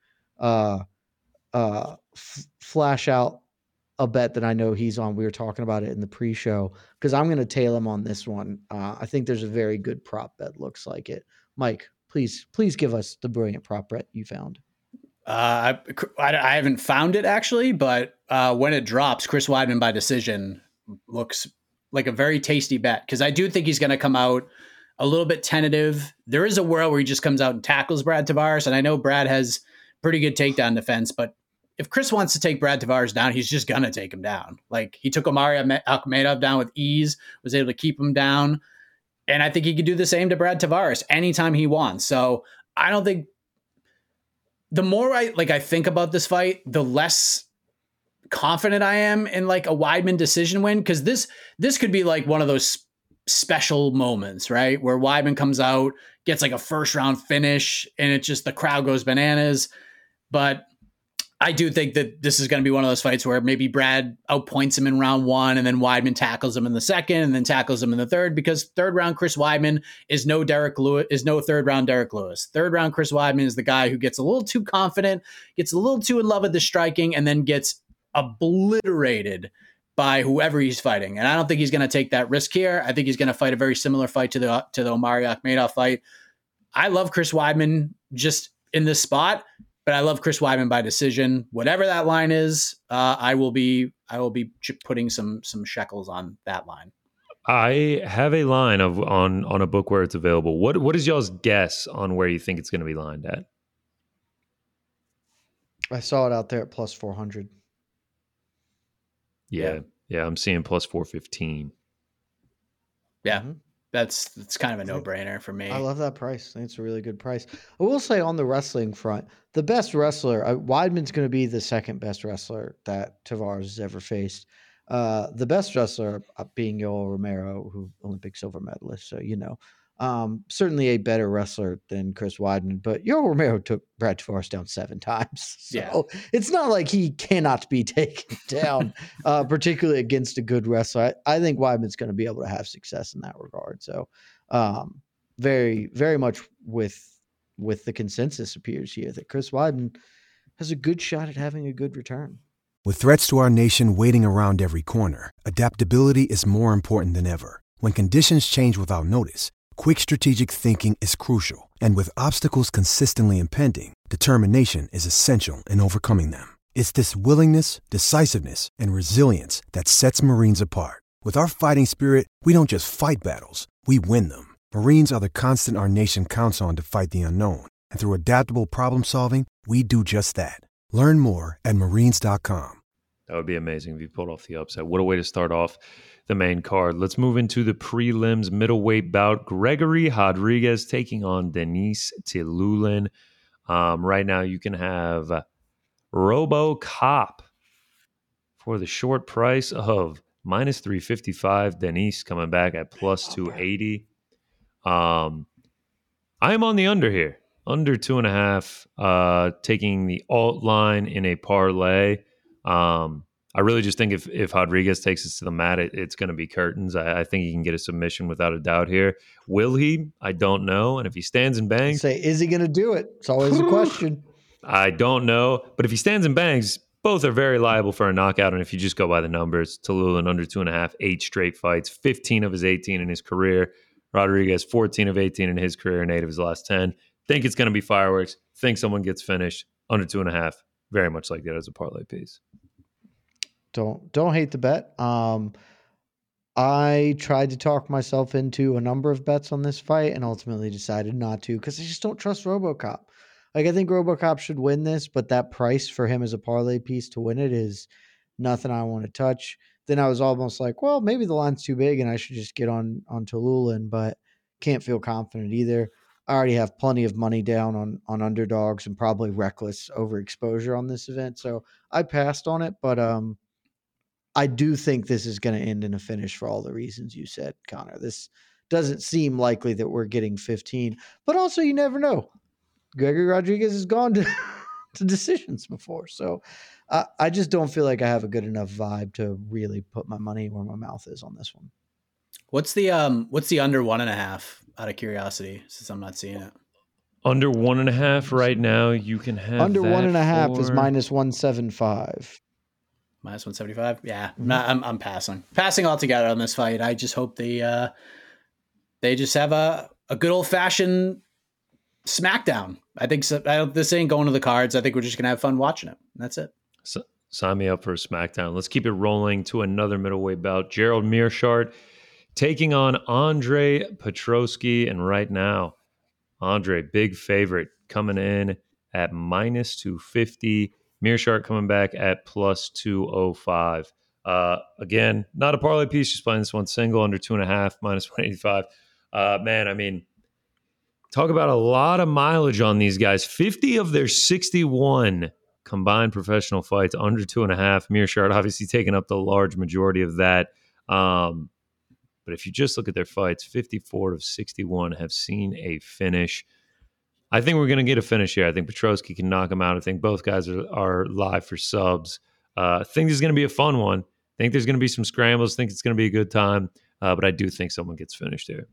flash out a bet that I know he's on. We were talking about it in the pre-show because I'm going to tail him on this one. I think there's a very good prop bet, looks like it. Mike, please give us the brilliant prop bet you found. I haven't found it, actually, but when it drops, Chris Weidman by decision looks like a very tasty bet, because I do think he's going to come out a little bit tentative. There is a world where he just comes out and tackles Brad Tavares, and I know Brad has pretty good takedown defense, but if Chris wants to take Brad Tavares down, he's just going to take him down. Like, he took Omari Akhmedov down with ease, was able to keep him down, and I think he could do the same to Brad Tavares anytime he wants. So I don't think – the more I think about this fight, the less – confident I am in like a Weidman decision win, because this could be like one of those special moments, right, where Weidman comes out, gets like a first round finish, and it's just the crowd goes bananas. But I do think that this is going to be one of those fights where maybe Brad outpoints him in round one, and then Weidman tackles him in the second, and then tackles him in the third, because third round Chris Weidman is no Derek Lewis, is no third round Derek Lewis. Third round Chris Weidman is the guy who gets a little too confident, gets a little too in love with the striking, and then gets obliterated by whoever he's fighting. And I don't think he's going to take that risk here. I think he's going to fight a very similar fight to the Omari Akhmedov fight. I love Chris Weidman just in this spot, but I love Chris Weidman by decision. Whatever that line is, I will be putting some shekels on that line. I have a line on a book where it's available. What is y'all's guess on where you think it's going to be lined at? I saw it out there at plus 400. Yeah, I'm seeing plus 415. Yeah, that's kind of a no-brainer for me. I love that price. I think it's a really good price. I will say on the wrestling front, the best wrestler, Weidman's going to be the second best wrestler that Tavares has ever faced. The best wrestler being Yoel Romero, who Olympic silver medalist, so certainly a better wrestler than Chris Weidman, but Yoel Romero took Brad Tavares down 7 times. So yeah. It's not like he cannot be taken down, particularly against a good wrestler. I think Weidman's going to be able to have success in that regard. So very, very much with the consensus appears here that Chris Weidman has a good shot at having a good return. With threats to our nation waiting around every corner, adaptability is more important than ever. When conditions change without notice, quick strategic thinking is crucial, and with obstacles consistently impending, determination is essential in overcoming them. It's this willingness, decisiveness, and resilience that sets Marines apart. With our fighting spirit, we don't just fight battles, we win them. Marines are the constant our nation counts on to fight the unknown, And through adaptable problem solving, we do just that. Learn more at marines.com. That would be amazing if you pulled off the upset. What a way to start off the main card. Let's move into the prelims middleweight bout. Gregory Rodrigues taking on Denise Tillulin. Right now you can have RoboCop for the short price of minus 355. Denise coming back at plus 280. I'm on the under here. Under 2.5, taking the alt line in a parlay. I really just think if Rodrigues takes us to the mat, it's going to be curtains. I think he can get a submission without a doubt here. Will he? I don't know. And if he stands and bangs... Say, is he going to do it? It's always a question. I don't know. But if he stands and bangs, both are very liable for a knockout. And if you just go by the numbers, Tillulin under 2.5, 8 straight fights, 15 of his 18 in his career. Rodrigues, 14 of 18 in his career and 8 of his last 10. Think it's going to be fireworks. Think someone gets finished. Under 2.5. Very much like that as a parlay piece. Don't hate the bet. I tried to talk myself into a number of bets on this fight and ultimately decided not to because I just don't trust RoboCop. Like, I think RoboCop should win this, but that price for him as a parlay piece to win it is nothing I want to touch. Then I was almost like, well, maybe the line's too big and I should just get on Tillulin, but can't feel confident either. I already have plenty of money down on underdogs and probably reckless overexposure on this event. So I passed on it, but I do think this is going to end in a finish for all the reasons you said, Connor. This doesn't seem likely that we're getting 15, but also you never know. Gregory Rodrigues has gone to decisions before. So I just don't feel like I have a good enough vibe to really put my money where my mouth is on this one. What's the under 1.5? Out of curiosity, since I'm not seeing it. Under 1.5 right now, you can have under that 1.5 is minus 175. Minus 175? Yeah, mm-hmm. I'm passing. Passing altogether on this fight. I just hope they just have a good old fashioned smackdown. I think so, this ain't going to the cards. I think we're just gonna have fun watching it. That's it. So, sign me up for a smackdown. Let's keep it rolling to another middleweight bout. Gerald Meerschaert taking on Andre Petroski, and right now, Andre, big favorite, coming in at minus 250. Meerschaert coming back at plus 205. Again, not a parlay piece, just playing this one single, under 2.5, minus 185. Man, I mean, talk about a lot of mileage on these guys. 50 of their 61 combined professional fights, under 2.5. Meerschaert obviously taking up the large majority of that. But if you just look at their fights, 54 of 61 have seen a finish. I think we're going to get a finish here. I think Petroski can knock him out. I think both guys are live for subs. I think this is going to be a fun one. I think there's going to be some scrambles. I think it's going to be a good time. But I do think someone gets finished here.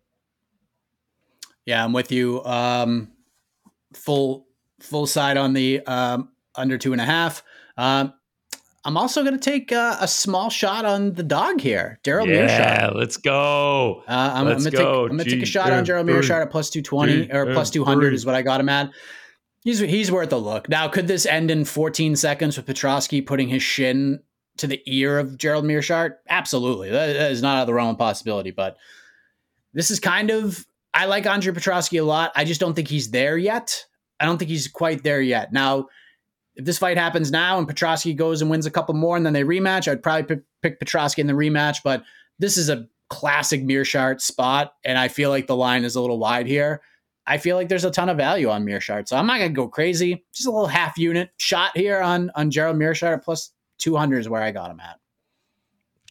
Yeah, I'm with you. Full side on the under 2.5. I'm also going to take a small shot on the dog here, Gerald Meerschaert. Yeah, let's go. I'm going to take a shot on Gerald Meerschaert at plus 220 or plus 200 is what I got him at. He's worth a look. Now, could this end in 14 seconds with Petroski putting his shin to the ear of Gerald Meerschaert? Absolutely. That is not out of the realm of possibility, but this is kind of, I like Andre Petroski a lot. I just don't think he's there yet. I don't think he's quite there yet. Now, if this fight happens now and Petroski goes and wins a couple more and then they rematch, I'd probably pick Petroski in the rematch, but this is a classic Meerschaert spot, and I feel like the line is a little wide here. I feel like there's a ton of value on Meerschaert, so I'm not going to go crazy. Just a little half-unit shot here on Gerald Meerschaert at plus 200 is where I got him at.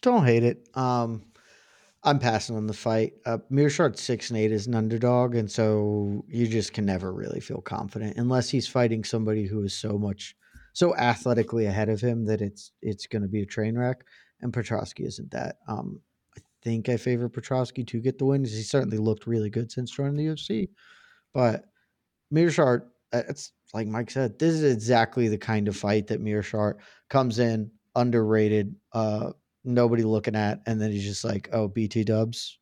Don't hate it. I'm passing on the fight. Meerschaert 6-8 is an underdog, and so you just can never really feel confident unless he's fighting somebody who is so athletically ahead of him that it's going to be a train wreck, and Petroski isn't that. I think I favor Petroski to get the win. He certainly looked really good since joining the UFC, but Meerschaert, it's like Mike said, this is exactly the kind of fight that Meerschaert comes in underrated, nobody looking at, and then he's just like, oh, BT dubs,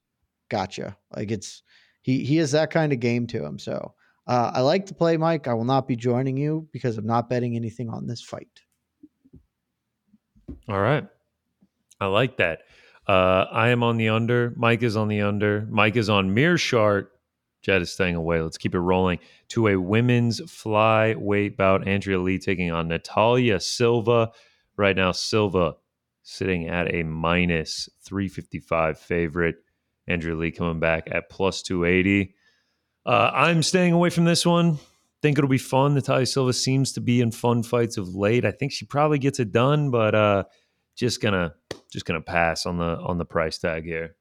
gotcha. Like, it's he has that kind of game to him. So I like to play, Mike. I will not be joining you because I'm not betting anything on this fight. All right. I like that. I am on the under. Mike is on the under. Mike is on Meerschaert. Jed is staying away. Let's keep it rolling to a women's flyweight bout. Andrea Lee taking on Natalia Silva. Right now, Silva sitting at a minus 355 favorite. Andrea Lee coming back at plus 280. I'm staying away from this one. Think it'll be fun. Natalia Silva seems to be in fun fights of late. I think she probably gets it done, but just gonna pass on the price tag here.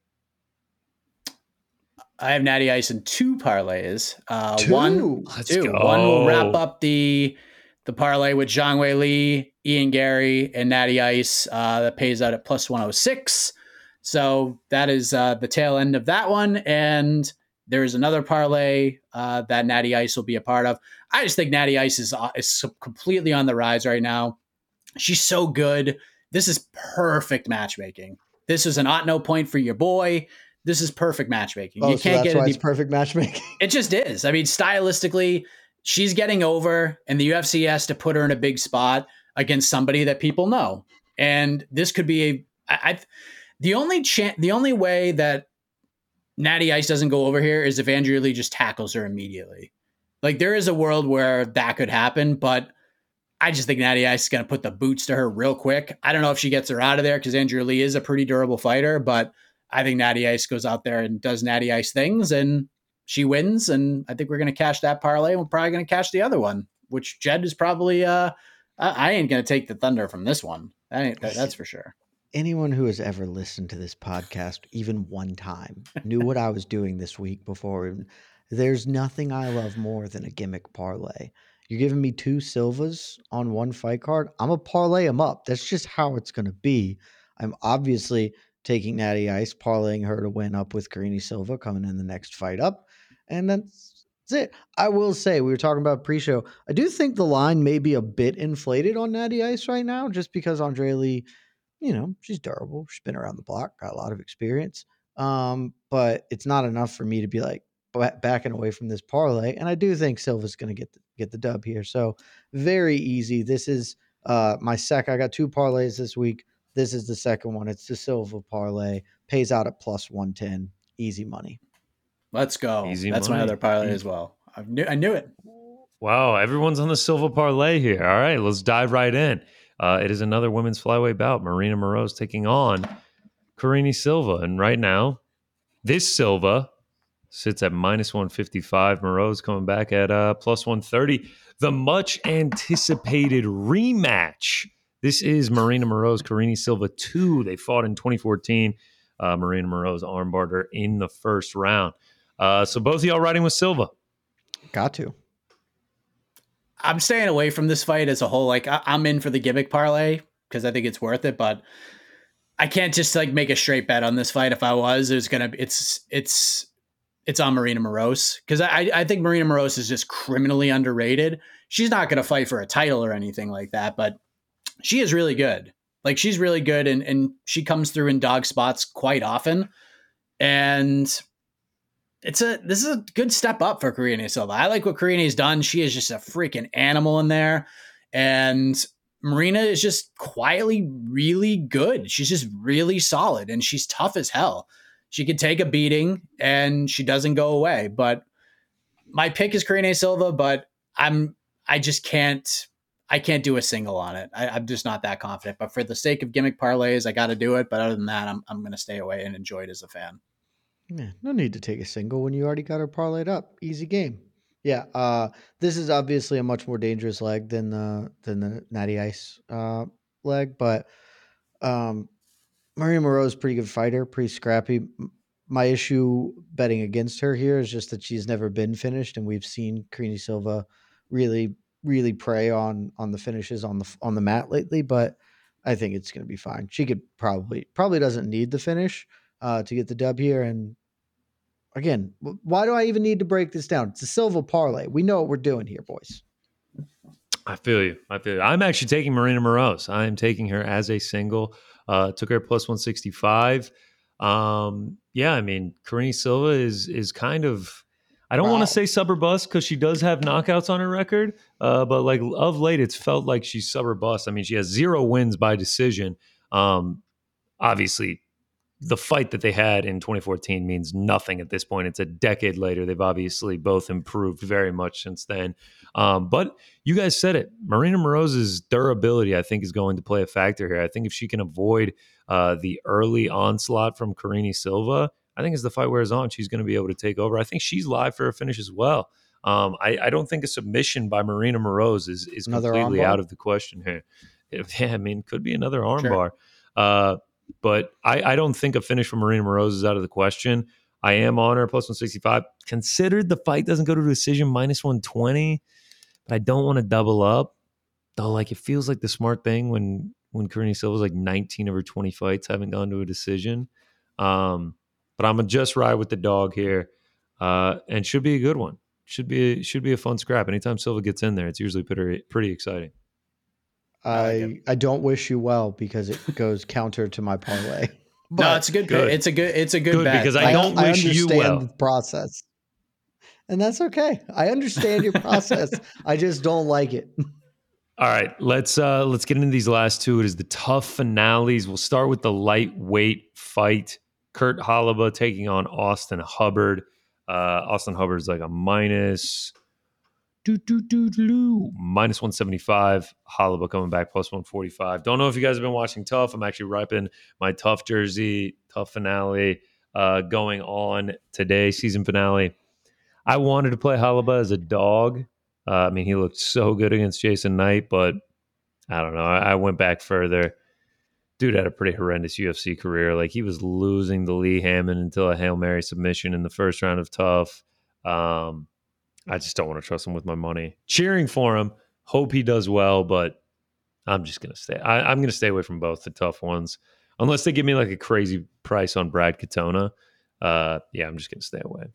I have Natty Ice in two parlays. Two? Let's go. One will wrap up the parlay with Zhang Weili, Ian Garry, and Natty Ice. That pays out at plus 106. So that is the tail end of that one. And there is another parlay that Natty Ice will be a part of. I just think Natty Ice is completely on the rise right now. She's so good. This is perfect matchmaking. This is an ought-no point for your boy. This is perfect matchmaking. Oh, you can't get it. It's perfect matchmaking. It just is. I mean, stylistically, she's getting over, and the UFC has to put her in a big spot against somebody that people know. And this could be the only way that Natty Ice doesn't go over here is if Andrea Lee just tackles her immediately. Like, there is a world where that could happen, but I just think Natty Ice is going to put the boots to her real quick. I don't know if she gets her out of there because Andrea Lee is a pretty durable fighter, but I think Natty Ice goes out there and does Natty Ice things, and she wins. And I think we're going to cash that parlay. We're probably going to cash the other one, which Jed is probably I ain't going to take the thunder from this one. That's for sure. Anyone who has ever listened to this podcast, even one time, knew what I was doing this week before. There's nothing I love more than a gimmick parlay. You're giving me two Silvas on one fight card. I'm going to parlay them up. That's just how it's going to be. I'm obviously taking Natty Ice, parlaying her to win up with Karine Silva coming in the next fight up. And that's it. I will say, we were talking about pre-show. I do think the line may be a bit inflated on Natty Ice right now, just because Andrea Lee, you know, she's durable. She's been around the block, got a lot of experience. But it's not enough for me to be like backing away from this parlay. And I do think Silva's going to get the dub here. So very easy. This is my second. I got two parlays this week. This is the second one. It's the Silva parlay. Pays out at plus 110. Easy money. Let's go. Easy That's money. My other parlay as well. I knew it. Wow. Everyone's on the Silva parlay here. All right. Let's dive right in. It is another women's flyweight bout. Marina Moroz taking on Karine Silva. And right now, this Silva sits at minus 155. Moroz coming back at plus 130. The much anticipated rematch. This is Marina Moroz, Karine Silva 2. They fought in 2014. Marina Moroz armbarred her in the first round. So both of y'all riding with Silva. Got to. I'm staying away from this fight as a whole. Like, I'm in for the gimmick parlay because I think it's worth it, but I can't just like make a straight bet on this fight. If I was, it's on Marina Moroz because I think Marina Moroz is just criminally underrated. She's not going to fight for a title or anything like that, but she is really good. Like, she's really good, and she comes through in dog spots quite often. And this is a good step up for Karine Silva. I like what Karine's done. She is just a freaking animal in there. And Marina is just quietly really good. She's just really solid, and she's tough as hell. She can take a beating, and she doesn't go away. But my pick is Karine Silva, but I can't do a single on it. I'm just not that confident. But for the sake of gimmick parlays, I got to do it. But other than that, I'm going to stay away and enjoy it as a fan. Yeah, no need to take a single when you already got her parlayed up. Easy game. Yeah, this is obviously a much more dangerous leg than the Natty Ice leg. But Marina Moroz is a pretty good fighter, pretty scrappy. My issue betting against her here is just that she's never been finished, and we've seen Karine Silva really prey on the finishes on the mat lately, but I think it's going to be fine. She could probably doesn't need the finish to get the dub here. And again, why do I even need to break this down? It's a Silva parlay. We know what we're doing here, boys. I feel you. I'm actually taking Marina Moroz. I'm taking her as a single. Took her plus 165. Yeah, I mean, Karine Silva is kind of, I don't want to say sub or bust because she does have knockouts on her record, but like of late, it's felt like she's sub or bust. I mean, she has 0 wins by decision. Obviously, the fight that they had in 2014 means nothing at this point. It's a decade later. They've obviously both improved very much since then. But you guys said it. Marina Moroz's durability, I think, is going to play a factor here. I think if she can avoid the early onslaught from Karine Silva, I think as the fight wears on, she's going to be able to take over. I think she's live for a finish as well. I don't think a submission by Marina Moroz is completely out of the question here. Yeah, I mean, could be another armbar. Sure. But I don't think a finish from Marina Moroz is out of the question. I am on her, plus 165. Considered the fight doesn't go to decision, minus 120. But I don't want to double up. Though, like, it feels like the smart thing when Karine Silva's like 19 of her 20 fights haven't gone to a decision. But I'm going to just ride with the dog here. And should be a good one. Should be a fun scrap. Anytime Silva gets in there, it's usually pretty exciting. I don't wish you well because it goes counter to my parlay. But no, it's a good. It's a good bet because I don't wish you well. I understand the process, and that's okay. I understand your process. I just don't like it. All right, let's get into these last two. It is the tough finales. We'll start with the lightweight fight. Kurt Holiba taking on Austin Hubbard. Austin Hubbard is like a minus 175. Holiba coming back plus 145. Don't know if you guys have been watching Tough. I'm actually repping my Tough jersey. Tough finale going on today. Season finale. I wanted to play Holiba as a dog. I mean, he looked so good against Jason Knight, but I don't know. I went back further. Dude had a pretty horrendous UFC career. Like, he was losing to Lee Hammond until a Hail Mary submission in the first round of Tough. I just don't want to trust him with my money. Cheering for him. Hope he does well, but I'm just going to stay. I'm going to stay away from both the tough ones. Unless they give me like a crazy price on Brad Katona. Yeah, I'm just going to stay away.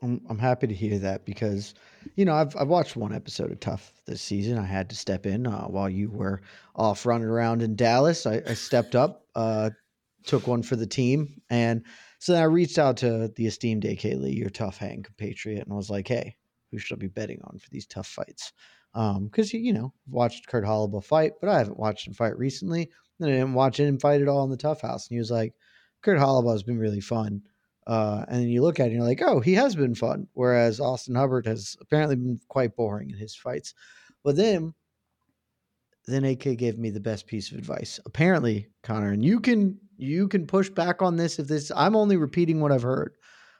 I'm happy to hear that because, you know, I've watched one episode of Tough this season. I had to step in while you were off running around in Dallas. I stepped up, took one for the team. And so then I reached out to the esteemed AK Lee, your tough hang compatriot, and was like, hey, who should I be betting on for these tough fights? Because, you know, I've watched Kurt Holiba fight, but I haven't watched him fight recently. And I didn't watch him fight at all in the Tough House. And he was like, Kurt Holiba has been really fun. And then you look at it and you're like, oh, he has been fun. Whereas Austin Hubbard has apparently been quite boring in his fights. But then AK gave me the best piece of advice. Apparently, Connor, and you can push back on this if this, I'm only repeating what I've heard.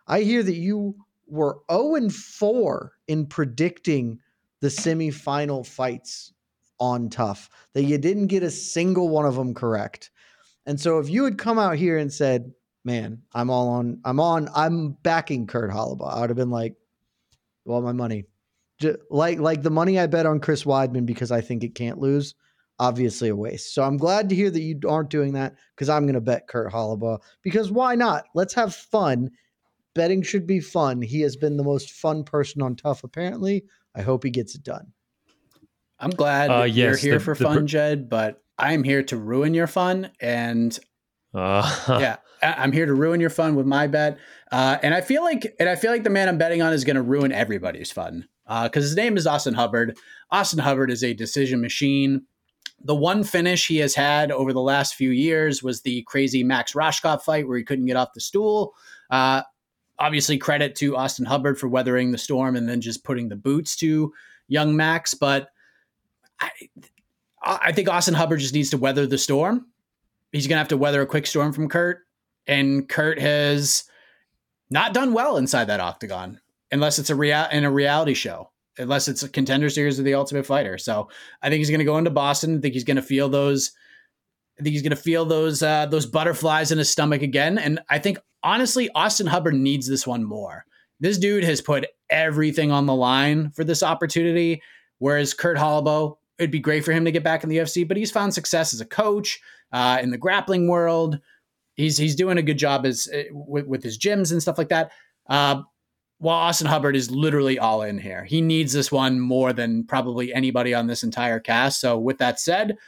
I hear that you were 0-4 in predicting the semifinal fights on Tough, that you didn't get a single one of them correct. And so if you had come out here and said, man, I'm backing Kurt Holiba, I would have been like, well, my money, just like the money I bet on Chris Weidman because I think it can't lose, obviously a waste. So I'm glad to hear that you aren't doing that because I'm going to bet Kurt Holiba because why not? Let's have fun. Betting should be fun. He has been the most fun person on Tough, apparently. I hope he gets it done. I'm glad you're here for fun, Jed, but I'm here to ruin your fun. And yeah, I'm here to ruin your fun with my bet. And I feel like the man I'm betting on is going to ruin everybody's fun because his name is Austin Hubbard. Austin Hubbard is a decision machine. The one finish he has had over the last few years was the crazy Max Roshkoff fight where he couldn't get off the stool. Obviously, credit to Austin Hubbard for weathering the storm and then just putting the boots to young Max. But I think Austin Hubbard just needs to weather the storm. He's going to have to weather a quick storm from Kurt. And Kurt has not done well inside that octagon, unless it's in a reality show, unless it's a Contender Series of the Ultimate Fighter. So I think he's going to go into Boston. I think he's going to feel those butterflies in his stomach again. And I think, honestly, Austin Hubbard needs this one more. This dude has put everything on the line for this opportunity, whereas Kurt Holiba, it'd be great for him to get back in the UFC, but he's found success as a coach in the grappling world. He's doing a good job with his gyms and stuff like that. While Austin Hubbard is literally all in here. He needs this one more than probably anybody on this entire cast. So with that said,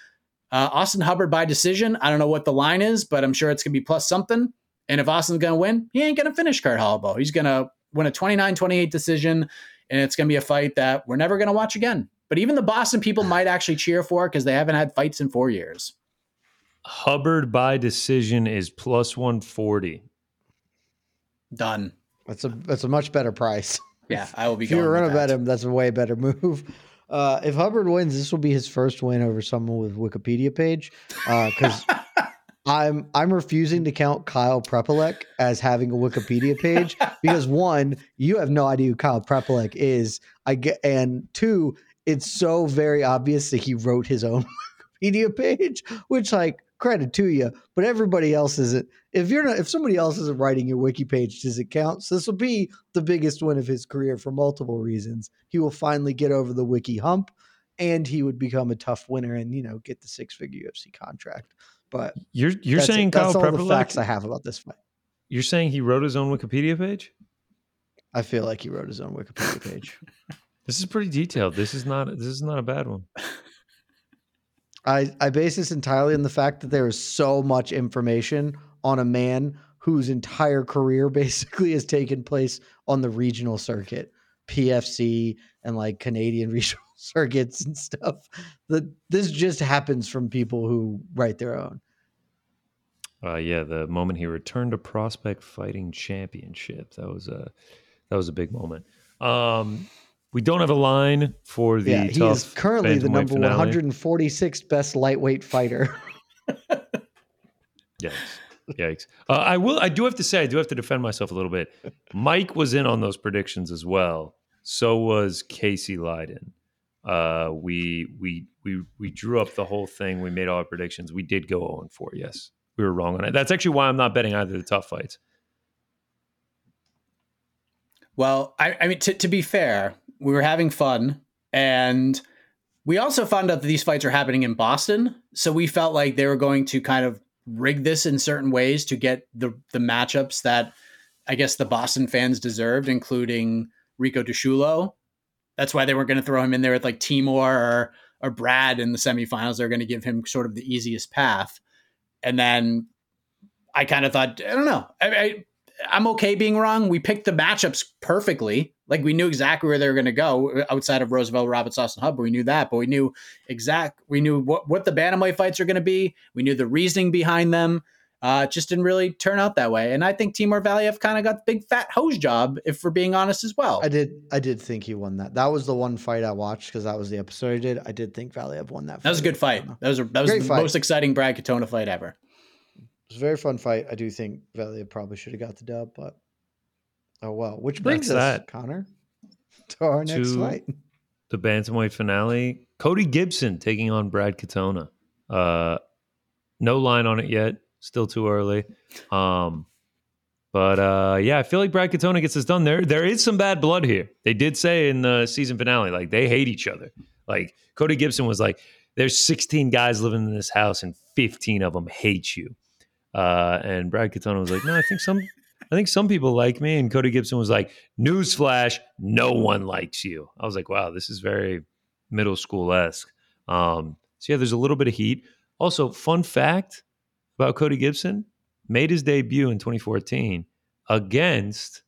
Austin Hubbard by decision. I don't know what the line is, but I'm sure it's going to be plus something. And if Austin's going to win, he ain't going to finish Kurt Holiba. He's going to win a 29-28 decision, and it's going to be a fight that we're never going to watch again. But even the Boston people might actually cheer for because they haven't had fights in 4 years. Hubbard by decision is plus 140. Done. That's a much better price. Yeah, I will be. If you're going to bet him, that's a way better move. If Hubbard wins, this will be his first win over someone with Wikipedia page. Because I'm refusing to count Kyle Prepelec as having a Wikipedia page because one, you have no idea who Kyle Prepelec is. And two, it's so very obvious that he wrote his own Wikipedia page, which like credit to you, but everybody else isn't. If somebody else isn't writing your wiki page, does it count? So this will be the biggest win of his career for multiple reasons. He will finally get over the wiki hump, and he would become a tough winner and get the 6-figure UFC contract. But you're saying that's all the facts I have about this fight. You're saying he wrote his own Wikipedia page? I feel like he wrote his own Wikipedia page. This is pretty detailed. This is not a bad one. I base this entirely on the fact that there is so much information on a man whose entire career basically has taken place on the regional circuit, PFC and like Canadian regional circuits and stuff. That this just happens from people who write their own. Yeah, the moment he returned to Prospect Fighting Championship, that was a big moment. We don't have a line for the tough. He is currently the number 146th best lightweight fighter. Yikes. I do have to defend myself a little bit. Mike was in on those predictions as well. So was Casey Leiden. We drew up the whole thing. We made all our predictions. We did go 0-4. Yes. We were wrong on it. That's actually why I'm not betting either of the tough fights. Well, I mean, to be fair, we were having fun, and we also found out that these fights are happening in Boston, so we felt like they were going to kind of rig this in certain ways to get the matchups that I guess the Boston fans deserved, including Rico DiCiullo. That's why they weren't going to throw him in there with like Timur or Brad in the semifinals. They're going to give him sort of the easiest path. And then I kind of thought, I don't know. I'm okay being wrong. We picked the matchups perfectly. Like we knew exactly where they were going to go outside of Roosevelt, Roberts, Austin Hubbard. We knew that, but we knew what the bantamweight fights are going to be. We knew the reasoning behind them. Just didn't really turn out that way. And I think Timur Valiev kind of got the big fat hose job, if we're being honest as well. I did think he won that. That was the one fight I watched because that was the episode I did. I did think Valiev won that fight. That was a good fight. That was the most exciting Brad Katona fight ever. It was a very fun fight. I do think Velia probably should have got the dub, but oh well. Which brings us, Connor, to our next fight. The bantamweight finale. Cody Gibson taking on Brad Katona. No line on it yet. Still too early. I feel like Brad Katona gets this done. There is some bad blood here. They did say in the season finale, like they hate each other. Like Cody Gibson was like, there's 16 guys living in this house and 15 of them hate you. And Brad Katona was like, no, I think some people like me. And Cody Gibson was like, newsflash, no one likes you. I was like, wow, this is very middle school-esque. So yeah, there's a little bit of heat. Also, fun fact about Cody Gibson, made his debut in 2014 against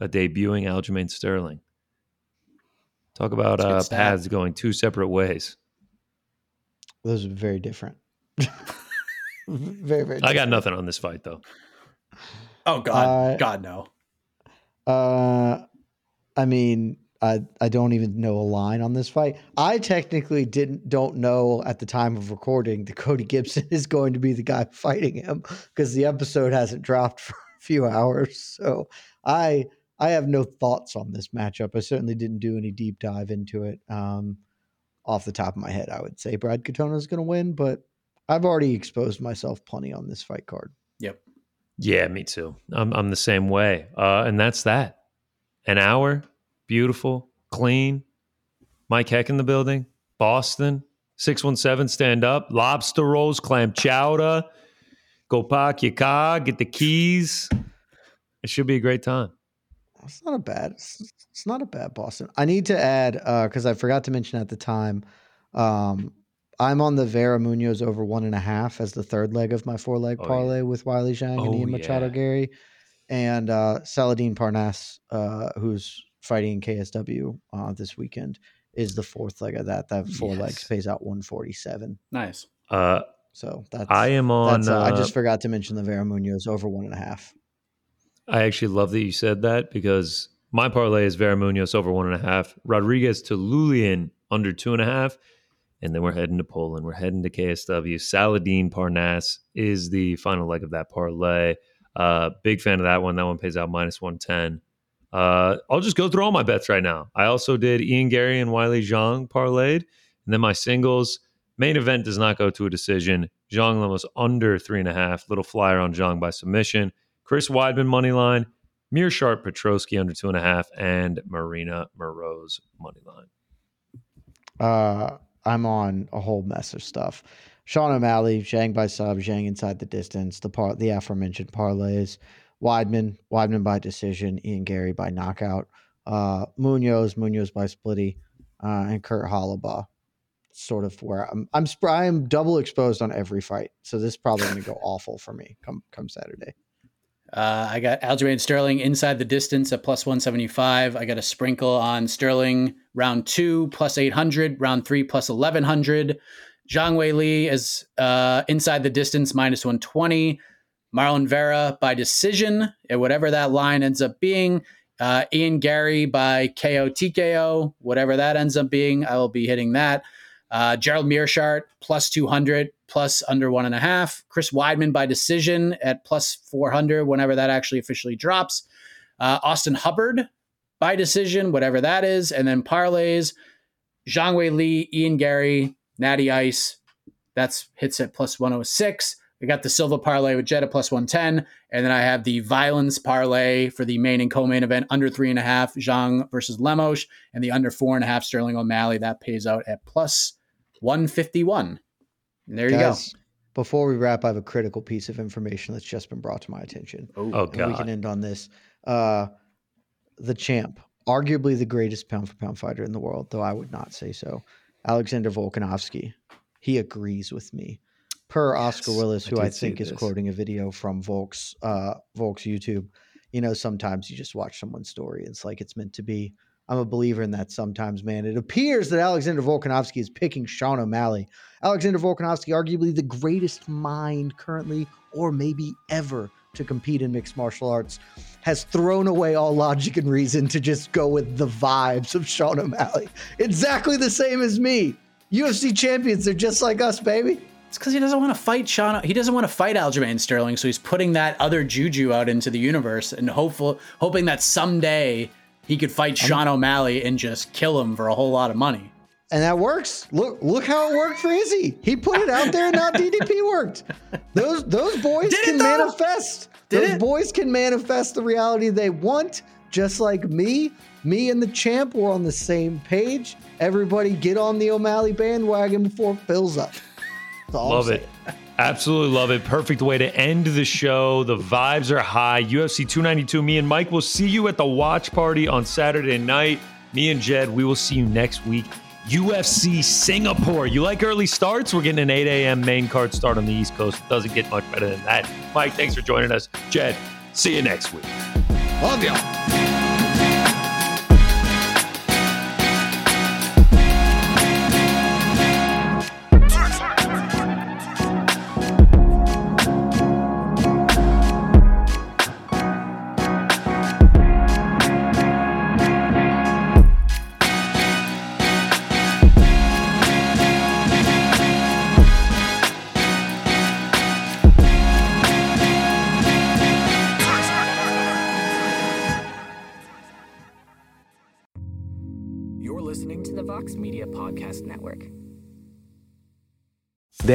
a debuting Aljamain Sterling. Talk about paths going two separate ways. Those are very different. Very, very. I got nothing on this fight, though. Oh God, God no. I mean, I don't even know a line on this fight. I technically don't know at the time of recording that Cody Gibson is going to be the guy fighting him because the episode hasn't dropped for a few hours. So I have no thoughts on this matchup. I certainly didn't do any deep dive into it. Off the top of my head, I would say Brad Katona is going to win, but I've already exposed myself plenty on this fight card. Yep. Yeah, me too. I'm the same way. And that's that. An hour, beautiful, clean. Mike Heck in the building. Boston, 617 stand up. Lobster rolls, clam chowder. Go park your car, get the keys. It should be a great time. It's not a bad Boston. I need to add, because I forgot to mention at the time, I'm on the Vera Munoz over 1.5 as the third leg of my 4-leg parlay with Wiley Zhang and Ian Machado Garry and Saladin Parnas, who's fighting in KSW this weekend, is the fourth leg of that. That 4 legs pays out 147. Nice. So that's, I am on. That's, I just forgot to mention the Vera Munhoz over 1.5. I actually love that you said that because my parlay is Vera Munhoz over 1.5, Rodrigues to Lulian under 2.5, and then we're heading to Poland. We're heading to KSW. Saladin Parnas is the final leg of that parlay. Big fan of that one. That one pays out -110. I'll just go through all my bets right now. I also did Ian Garry and Weili Zhang parlayed, and then my singles. Main event does not go to a decision. Zhang Lemos under 3.5. Little flyer on Zhang by submission. Chris Weidman money line. Meerschaert Petroski under 2.5, and Marina Moroz money line. I'm on a whole mess of stuff. Sean O'Malley, Zhang by sub, Zhang inside the distance. The aforementioned parlays. Weidman by decision. Ian Garry by knockout. Munhoz by splitty, and Kurt Holiba. Sort of where I'm double exposed on every fight, so this is probably going to go awful for me come Saturday. I got Aljamain Sterling inside the distance at +175. I got a sprinkle on Sterling round 2 +800, round 3 +1100. Zhang Weili is inside the distance -120. Marlon Vera by decision at whatever that line ends up being. Ian Garry by KO TKO, whatever that ends up being, I will be hitting that. Gerald Meerschaert, +200, plus under 1.5. Chris Weidman by decision at +400, whenever that actually officially drops. Austin Hubbard by decision, whatever that is. And then parlays, Zhang Weili, Ian Garry, Natty Ice. That's hits at +106. We got the Silva parlay with Jed at +110. And then I have the violence parlay for the main and co-main event under 3.5, Zhang versus Lemos, and the under 4.5 Sterling O'Malley. That pays out at +151. And there you go. Before we wrap, I have a critical piece of information that's just been brought to my attention. Oh God. We can end on this. The champ, arguably the greatest pound-for-pound fighter in the world, though I would not say so, Alexander Volkanovski. He agrees with me. Per Oscar Willis, who I think is quoting a video from Volk's YouTube. You know, sometimes you just watch someone's story. It's like it's meant to be. I'm a believer in that sometimes, man. It appears that Alexander Volkanovski is picking Sean O'Malley. Alexander Volkanovski, arguably the greatest mind currently, or maybe ever, to compete in mixed martial arts, has thrown away all logic and reason to just go with the vibes of Sean O'Malley. Exactly the same as me. UFC champions, they're just like us, baby. It's because he doesn't want to fight Sean. He doesn't want to fight Aljamain Sterling, so he's putting that other juju out into the universe and hoping that someday he could fight Sean O'Malley and just kill him for a whole lot of money. And that works. Look how it worked for Izzy. He put it out there, and now DDP worked. Those boys can manifest. Those boys can manifest the reality they want, just like me. Me and the champ were on the same page. Everybody get on the O'Malley bandwagon before it fills up. Love it. Absolutely love it. Perfect way to end the show. The vibes are high. UFC 292. Me and Mike will see you at the watch party on Saturday night. Me and Jed, we will see you next week. UFC Singapore. You like early starts? We're getting an 8 a.m. main card start on the East Coast. It doesn't get much better than that. Mike, thanks for joining us. Jed, see you next week. Love y'all. The